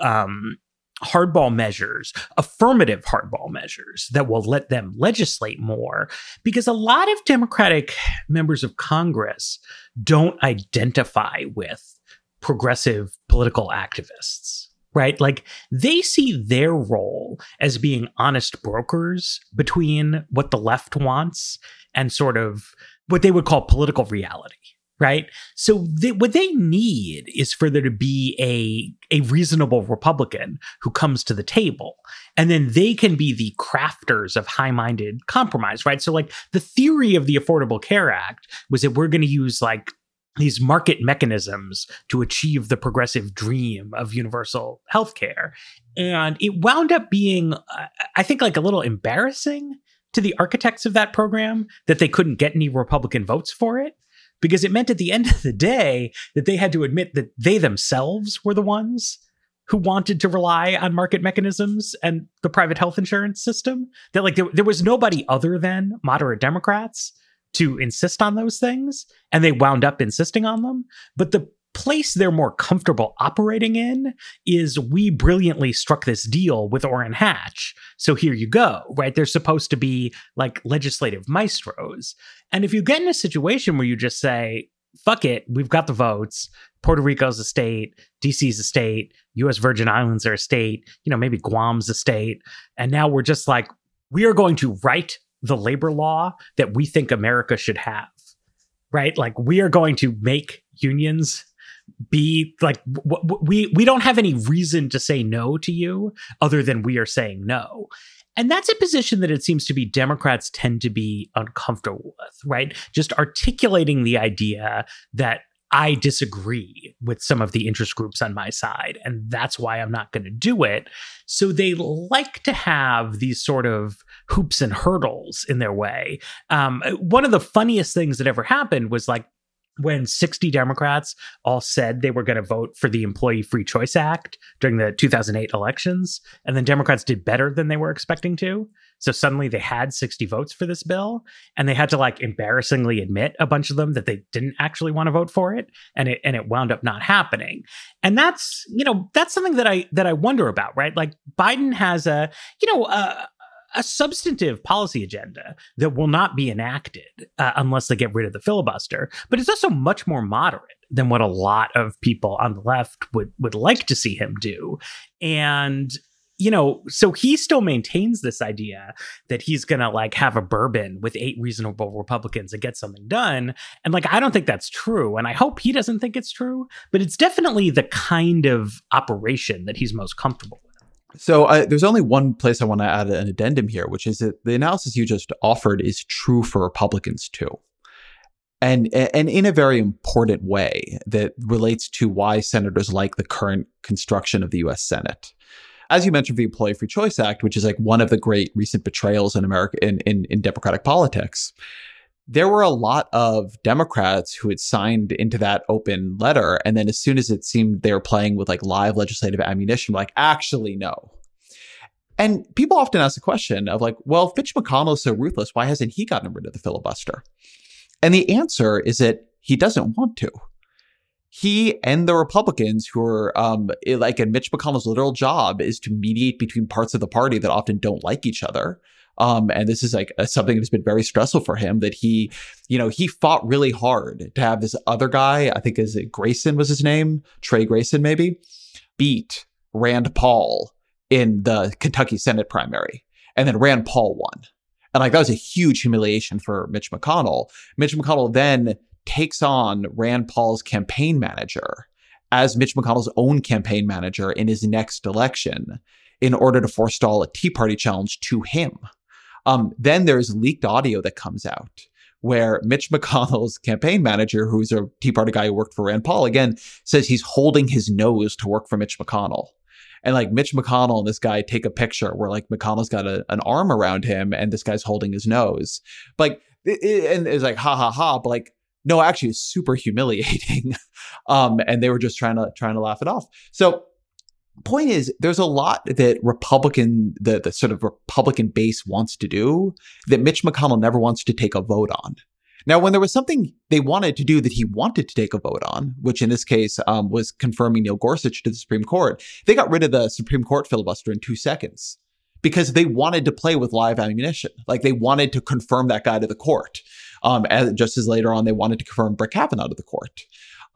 hardball measures, affirmative hardball measures that will let them legislate more, because a lot of Democratic members of Congress don't identify with progressive political activists, right? Like they see their role as being honest brokers between what the left wants and sort of what they would call political reality. Right. So what they need is for there to be a reasonable Republican who comes to the table, and then they can be the crafters of high-minded compromise. Right. So like the theory of the Affordable Care Act was that we're going to use like these market mechanisms to achieve the progressive dream of universal health care. And it wound up being, I think, like a little embarrassing to the architects of that program that they couldn't get any Republican votes for it, because it meant at the end of the day that they had to admit that they themselves were the ones who wanted to rely on market mechanisms and the private health insurance system, that like there was nobody other than moderate Democrats to insist on those things, and they wound up insisting on them. But the place they're more comfortable operating in is, we brilliantly struck this deal with Orrin Hatch, so here you go, right? They're supposed to be like legislative maestros. And if you get in a situation where you just say, fuck it, we've got the votes, Puerto Rico's a state, DC's a state, US Virgin Islands are a state, you know, maybe Guam's a state, and now we're just like, we are going to write the labor law that we think America should have, right? Like, we are going to make unions be like, we don't have any reason to say no to you other than we are saying no. And that's a position that it seems to be Democrats tend to be uncomfortable with, right? Just articulating the idea that I disagree with some of the interest groups on my side, and that's why I'm not going to do it. So they like to have these sort of hoops and hurdles in their way. One of the funniest things that ever happened was like, when 60 Democrats all said they were going to vote for the Employee Free Choice Act during the 2008 elections, and then Democrats did better than they were expecting to. So suddenly they had 60 votes for this bill, and they had to like embarrassingly admit a bunch of them that they didn't actually want to vote for it, and it wound up not happening. And that's, you know, that's something that I wonder about, right? Like, Biden has a substantive policy agenda that will not be enacted unless they get rid of the filibuster. But it's also much more moderate than what a lot of people on the left would like to see him do. And, you know, so he still maintains this idea that he's going to like have a bourbon with 8 reasonable Republicans and get something done. And like, I don't think that's true. And I hope he doesn't think it's true. But it's definitely the kind of operation that he's most comfortable with. So there's only one place I want to add an addendum here, which is that the analysis you just offered is true for Republicans too. And in a very important way that relates to why senators like the current construction of the U.S. Senate. As you mentioned, the Employee Free Choice Act, which is like one of the great recent betrayals in America in Democratic politics, there were a lot of Democrats who had signed into that open letter. And then as soon as it seemed they were playing with like live legislative ammunition, like, actually, no. And people often ask the question of like, well, if Mitch McConnell is so ruthless, why hasn't he gotten rid of the filibuster? And the answer is that he doesn't want to. He and the Republicans who are and Mitch McConnell's literal job is to mediate between parts of the party that often don't like each other. And this is like something that's been very stressful for him, that he, you know, he fought really hard to have this other guy, I think is it Grayson was his name, Trey Grayson maybe, beat Rand Paul in the Kentucky Senate primary. And then Rand Paul won. And like, that was a huge humiliation for Mitch McConnell. Mitch McConnell then takes on Rand Paul's campaign manager as Mitch McConnell's own campaign manager in his next election in order to forestall a Tea Party challenge to him. Then there's leaked audio that comes out where Mitch McConnell's campaign manager, who's a Tea Party guy who worked for Rand Paul, again, says he's holding his nose to work for Mitch McConnell. And like Mitch McConnell and this guy take a picture where like McConnell's got an arm around him and this guy's holding his nose. But like, and it's like, ha, ha, ha. But like, no, actually, it's super humiliating. And they were just trying to laugh it off. So point is, there's a lot that the sort of Republican base wants to do that Mitch McConnell never wants to take a vote on. Now, when there was something they wanted to do that he wanted to take a vote on, which in this case was confirming Neil Gorsuch to the Supreme Court, they got rid of the Supreme Court filibuster in 2 seconds because they wanted to play with live ammunition. Like, they wanted to confirm that guy to the court. Just as later on, they wanted to confirm Brett Kavanaugh to the court.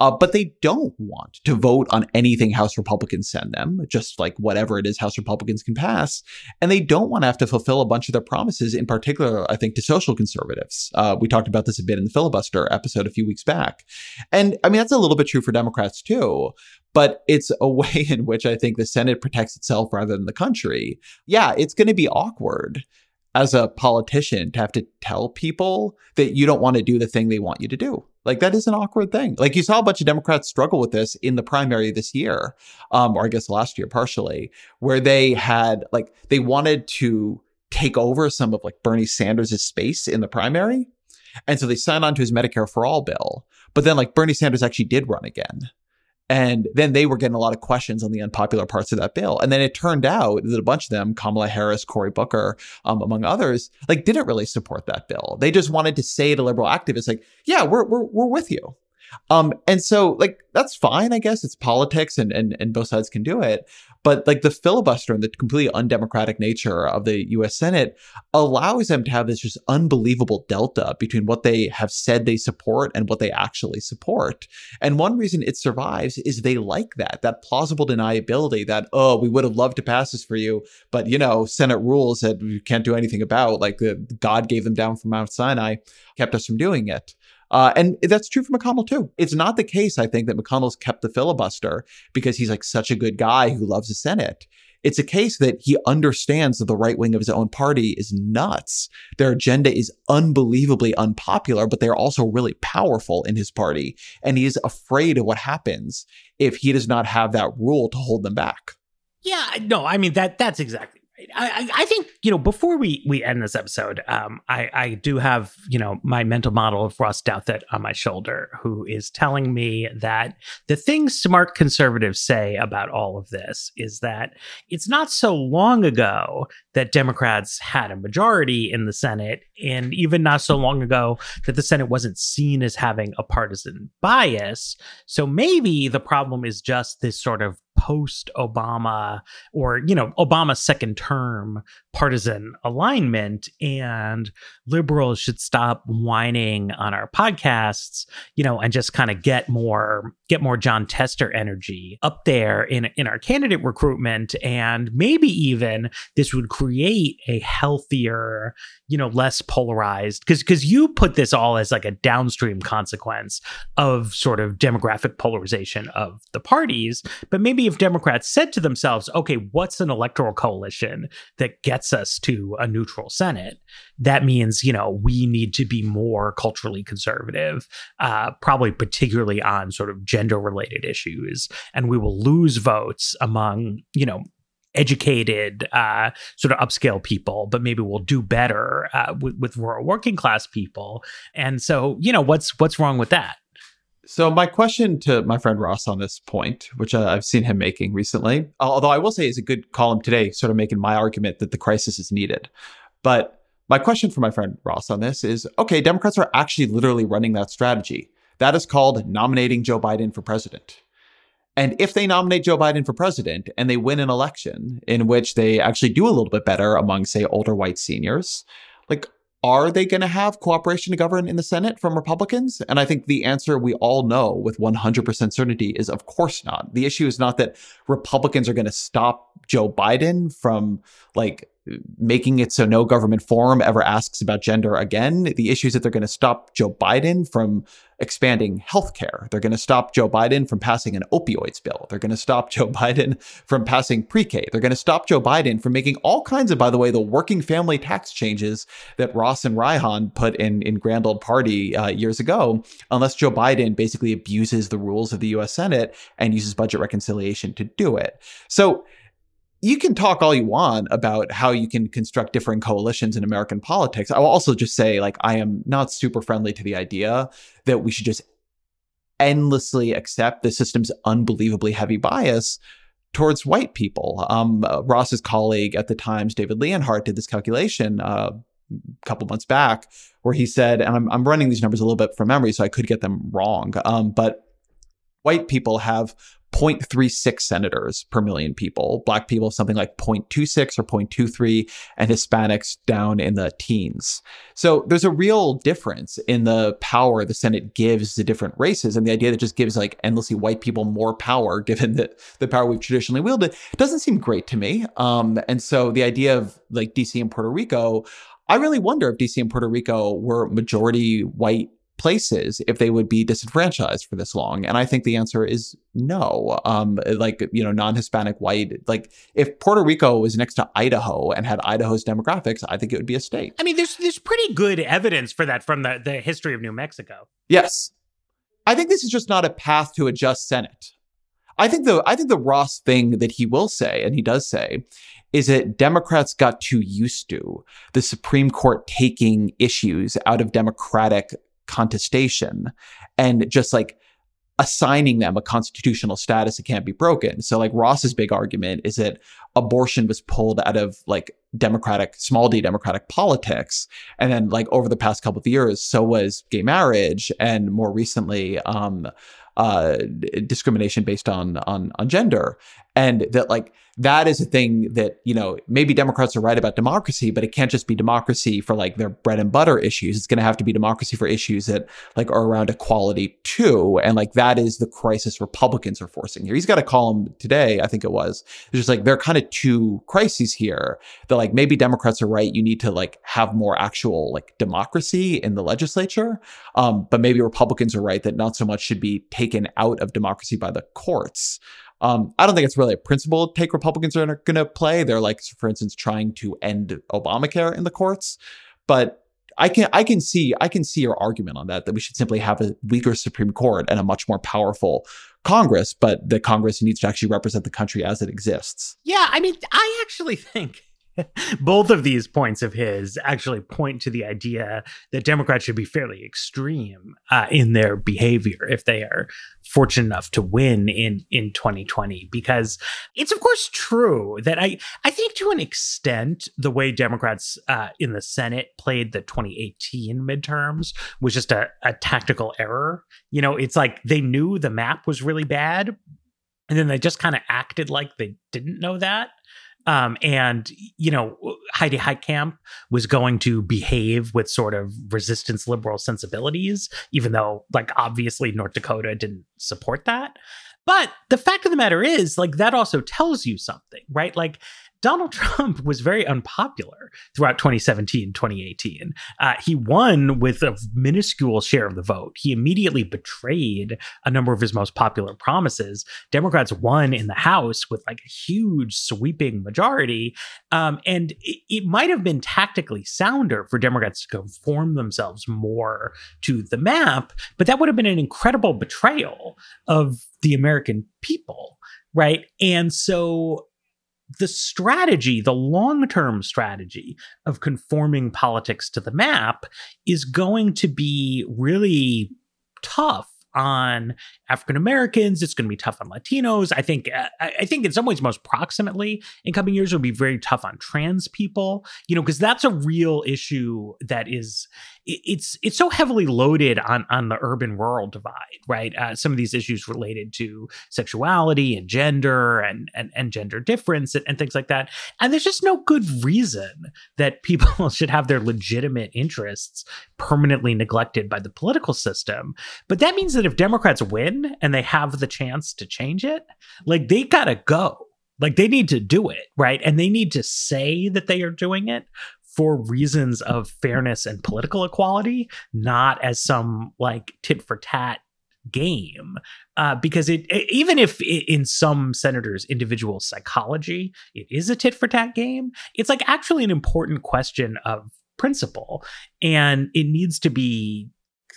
But they don't want to vote on anything House Republicans send them, just like whatever it is House Republicans can pass. And they don't want to have to fulfill a bunch of their promises, in particular, I think, to social conservatives. We talked about this a bit in the filibuster episode a few weeks back. And I mean, that's a little bit true for Democrats, too. But it's a way in which I think the Senate protects itself rather than the country. Yeah, it's going to be awkward as a politician to have to tell people that you don't want to do the thing they want you to do. Like, that is an awkward thing. Like, you saw a bunch of Democrats struggle with this in the primary this year, or I guess last year partially, where they had like, they wanted to take over some of like Bernie Sanders' space in the primary. And so they signed on to his Medicare for All bill. But then like Bernie Sanders actually did run again. And then they were getting a lot of questions on the unpopular parts of that bill. And then it turned out that a bunch of them, Kamala Harris, Cory Booker, among others, like didn't really support that bill. They just wanted to say to liberal activists, like, yeah, we're with you. And so like, that's fine, I guess. It's politics and both sides can do it. But like the filibuster and the completely undemocratic nature of the U.S. Senate allows them to have this just unbelievable delta between what they have said they support and what they actually support. And one reason it survives is they like that plausible deniability that, oh, we would have loved to pass this for you, but, you know, Senate rules that you can't do anything about, like God gave them down from Mount Sinai, kept us from doing it. And that's true for McConnell, too. It's not the case, I think, that McConnell's kept the filibuster because he's like such a good guy who loves the Senate. It's a case that he understands that the right wing of his own party is nuts. Their agenda is unbelievably unpopular, but they're also really powerful in his party. And he is afraid of what happens if he does not have that rule to hold them back. Yeah, no, I mean, that's exactly right. I think, you know, before we end this episode, I do have, you know, my mental model of Ross Douthat on my shoulder, who is telling me that the thing smart conservatives say about all of this is that it's not so long ago that Democrats had a majority in the Senate, and even not so long ago that the Senate wasn't seen as having a partisan bias. So maybe the problem is just this sort of post-Obama or, you know, Obama's second term partisan alignment, and liberals should stop whining on our podcasts, you know, and just kind of get more John Tester energy up there in our candidate recruitment. And maybe even this would create a healthier, you know, less polarized, because you put this all as like a downstream consequence of sort of demographic polarization of the parties. But maybe if Democrats said to themselves, okay, what's an electoral coalition that gets us to a neutral Senate? That means, you know, we need to be more culturally conservative, probably particularly on sort of gender-related issues, and we will lose votes among, you know, educated, sort of upscale people, but maybe we'll do better with rural working class people. And so, you know, what's wrong with that? So my question to my friend Ross on this point, which I've seen him making recently, although I will say is a good column today, sort of making my argument that the crisis is needed. But my question for my friend Ross on this is, okay, Democrats are actually literally running that strategy. That is called nominating Joe Biden for president. And if they nominate Joe Biden for president and they win an election in which they actually do a little bit better among, say, older white seniors, like, are they going to have cooperation to govern in the Senate from Republicans? And I think the answer we all know with 100% certainty is, of course not. The issue is not that Republicans are going to stop Joe Biden from, like, making it so no government forum ever asks about gender again. The issue is that they're going to stop Joe Biden from expanding healthcare. They're going to stop Joe Biden from passing an opioids bill. They're going to stop Joe Biden from passing pre-K. They're going to stop Joe Biden from making all kinds of, by the way, the working family tax changes that Ross and Raihan put in Grand Old Party years ago, unless Joe Biden basically abuses the rules of the U.S. Senate and uses budget reconciliation to do it. So you can talk all you want about how you can construct different coalitions in American politics. I will also just say, like, I am not super friendly to the idea that we should just endlessly accept the system's unbelievably heavy bias towards white people. Ross's colleague at the Times, David Leonhardt, did this calculation a couple months back where he said, and I'm running these numbers a little bit from memory, so I could get them wrong, but white people have 0.36 senators per million people, black people something like 0.26 or 0.23, and Hispanics down in the teens. So there's a real difference in the power the Senate gives to different races. And the idea that just gives like endlessly white people more power, given that the power we've traditionally wielded, doesn't seem great to me. And so the idea of like DC and Puerto Rico, I really wonder if DC and Puerto Rico were majority white places, if they would be disenfranchised for this long. And I think the answer is no. Like, you know, non-Hispanic white, like if Puerto Rico was next to Idaho and had Idaho's demographics, I think it would be a state. I mean, there's pretty good evidence for that from the history of New Mexico. Yes. I think this is just not a path to a just Senate. I think the Ross thing that he will say, and he does say, is that Democrats got too used to the Supreme Court taking issues out of Democratic contestation and just like assigning them a constitutional status that can't be broken. So like Ross's big argument is that abortion was pulled out of like Democratic, small d Democratic politics. And then like over the past couple of years, so was gay marriage and more recently, discrimination based on gender. And that like, that is a thing that, you know, maybe Democrats are right about democracy, but it can't just be democracy for like their bread and butter issues. It's going to have to be democracy for issues that like are around equality too. And like, that is the crisis Republicans are forcing here. He's got a column today, I think it was, it's just like, there are kind of two crises here that like, maybe Democrats are right. You need to like have more actual like democracy in the legislature. But maybe Republicans are right that not so much should be taken out of democracy by the courts. I don't think it's really a principled take Republicans are going to play. They're like, for instance, trying to end Obamacare in the courts. But I can see your argument on that we should simply have a weaker Supreme Court and a much more powerful Congress, but the Congress needs to actually represent the country as it exists. Yeah, I mean, I actually think both of these points of his actually point to the idea that Democrats should be fairly extreme in their behavior if they are fortunate enough to win in 2020, because it's, of course, true that I think to an extent, the way Democrats in the Senate played the 2018 midterms was just a tactical error. You know, it's like they knew the map was really bad, and then they just kind of acted like they didn't know that. And, you know, Heidi Heitkamp was going to behave with sort of resistance liberal sensibilities, even though, like, obviously North Dakota didn't support that. But the fact of the matter is, like, that also tells you something, right? Like, Donald Trump was very unpopular throughout 2017, 2018. He won with a minuscule share of the vote. He immediately betrayed a number of his most popular promises. Democrats won in the House with like a huge sweeping majority. And it might have been tactically sounder for Democrats to conform themselves more to the map, but that would have been an incredible betrayal of the American people, right? And so the strategy, the long-term strategy of conforming politics to the map is going to be really tough on African Americans. It's going to be tough on Latinos. I think in some ways, most proximately in coming years, it'll be very tough on trans people, you know, because that's a real issue that is, it's so heavily loaded on the urban-rural divide, right? Some of these issues related to sexuality and gender and gender difference and things like that. And there's just no good reason that people should have their legitimate interests permanently neglected by the political system. But that means that if Democrats win and they have the chance to change it, like they gotta go, like they need to do it, right? And they need to say that they are doing it for reasons of fairness and political equality, not as some like tit for tat game, because it even if it, in some senators' individual psychology, it is a tit for tat game. It's like actually an important question of principle, and it needs to be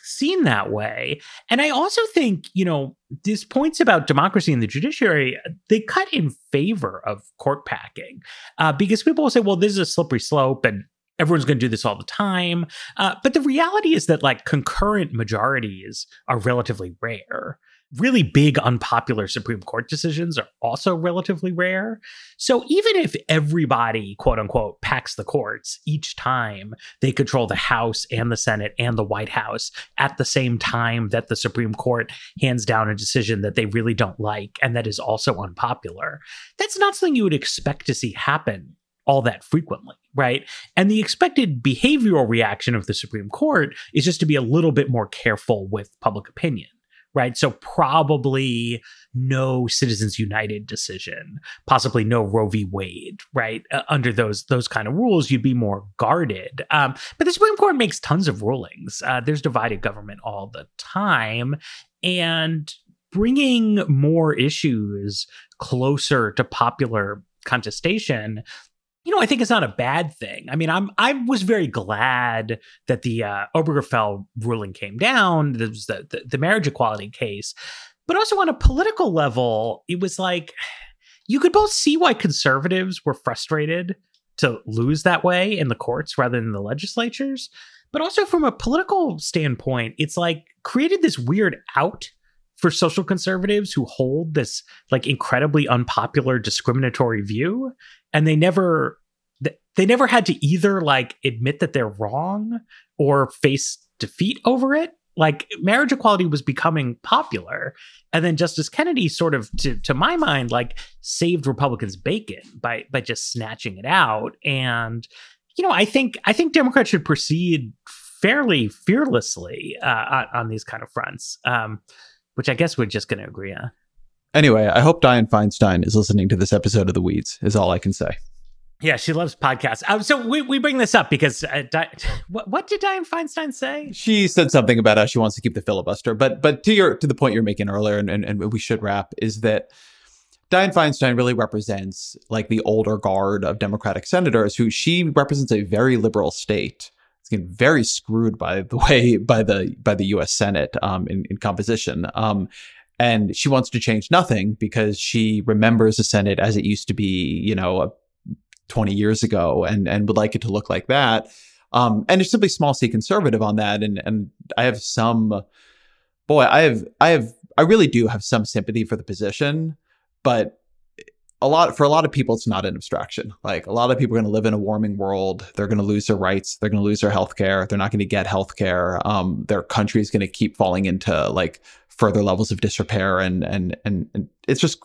seen that way. And I also think, you know, these points about democracy and the judiciary, they cut in favor of court packing because people will say, well, this is a slippery slope and everyone's going to do this all the time. But the reality is that like concurrent majorities are relatively rare. Really big, unpopular Supreme Court decisions are also relatively rare. So even if everybody, quote unquote, packs the courts each time they control the House and the Senate and the White House at the same time that the Supreme Court hands down a decision that they really don't like and that is also unpopular, that's not something you would expect to see happen all that frequently, right? And the expected behavioral reaction of the Supreme Court is just to be a little bit more careful with public opinion. Right. So probably no Citizens United decision, possibly no Roe v. Wade. Right. Under those kind of rules, you'd be more guarded. But the Supreme Court makes tons of rulings. There's divided government all the time. And bringing more issues closer to popular contestation, you know, I think it's not a bad thing. I mean, I was very glad that the Obergefell ruling came down. There was the marriage equality case. But also on a political level, it was like, you could both see why conservatives were frustrated to lose that way in the courts rather than the legislatures. But also from a political standpoint, it's like created this weird out for social conservatives who hold this like incredibly unpopular discriminatory view, and they never had to either like admit that they're wrong or face defeat over it. Like, marriage equality was becoming popular. And then Justice Kennedy sort of, to my mind, like saved Republicans' bacon by just snatching it out. And, you know, I think Democrats should proceed fairly fearlessly on these kind of fronts, which I guess we're just going to agree on. Anyway, I hope Dianne Feinstein is listening to this episode of The Weeds, is all I can say. Yeah, she loves podcasts. So we bring this up because what did Dianne Feinstein say? She said something about how she wants to keep the filibuster. But to the point you're making earlier, and we should wrap, is that Dianne Feinstein really represents like the older guard of Democratic senators, who she represents a very liberal state. It's getting very screwed by the U.S. Senate in composition. And she wants to change nothing because she remembers the Senate as it used to be, you know, 20 years ago, and would like it to look like that. And it's simply small C conservative on that. And I have some, boy, I really do have some sympathy for the position, but for a lot of people, it's not an abstraction. Like, a lot of people are going to live in a warming world. They're going to lose their rights. They're going to lose their healthcare. They're not going to get healthcare. Their country is going to keep falling into like further levels of disrepair, and it's just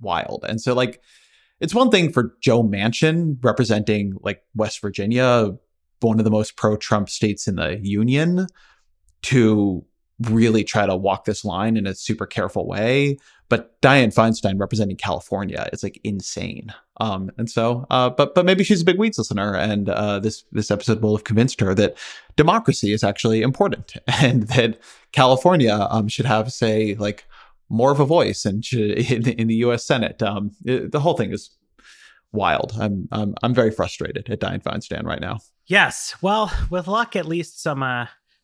wild. And so like, it's one thing for Joe Manchin representing like West Virginia, one of the most pro-Trump states in the union, to really try to walk this line in a super careful way. But Dianne Feinstein representing California, it's like insane. And so maybe she's a big Weeds listener, and this episode will have convinced her that democracy is actually important, and that California should have, say, like more of a voice in the U.S. Senate. The whole thing is wild. I'm very frustrated at Dianne Feinstein right now. Yes. Well, with luck, at least some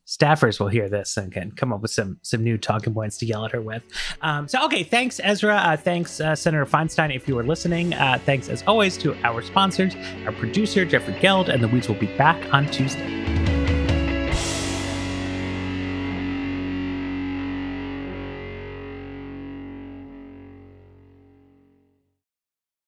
staffers will hear this and can come up with some new talking points to yell at her with. Okay. Thanks, Ezra. Thanks, Senator Feinstein, if you were listening. Thanks, as always, to our sponsors, our producer, Jeffrey Geld, and The Weeds will be back on Tuesday.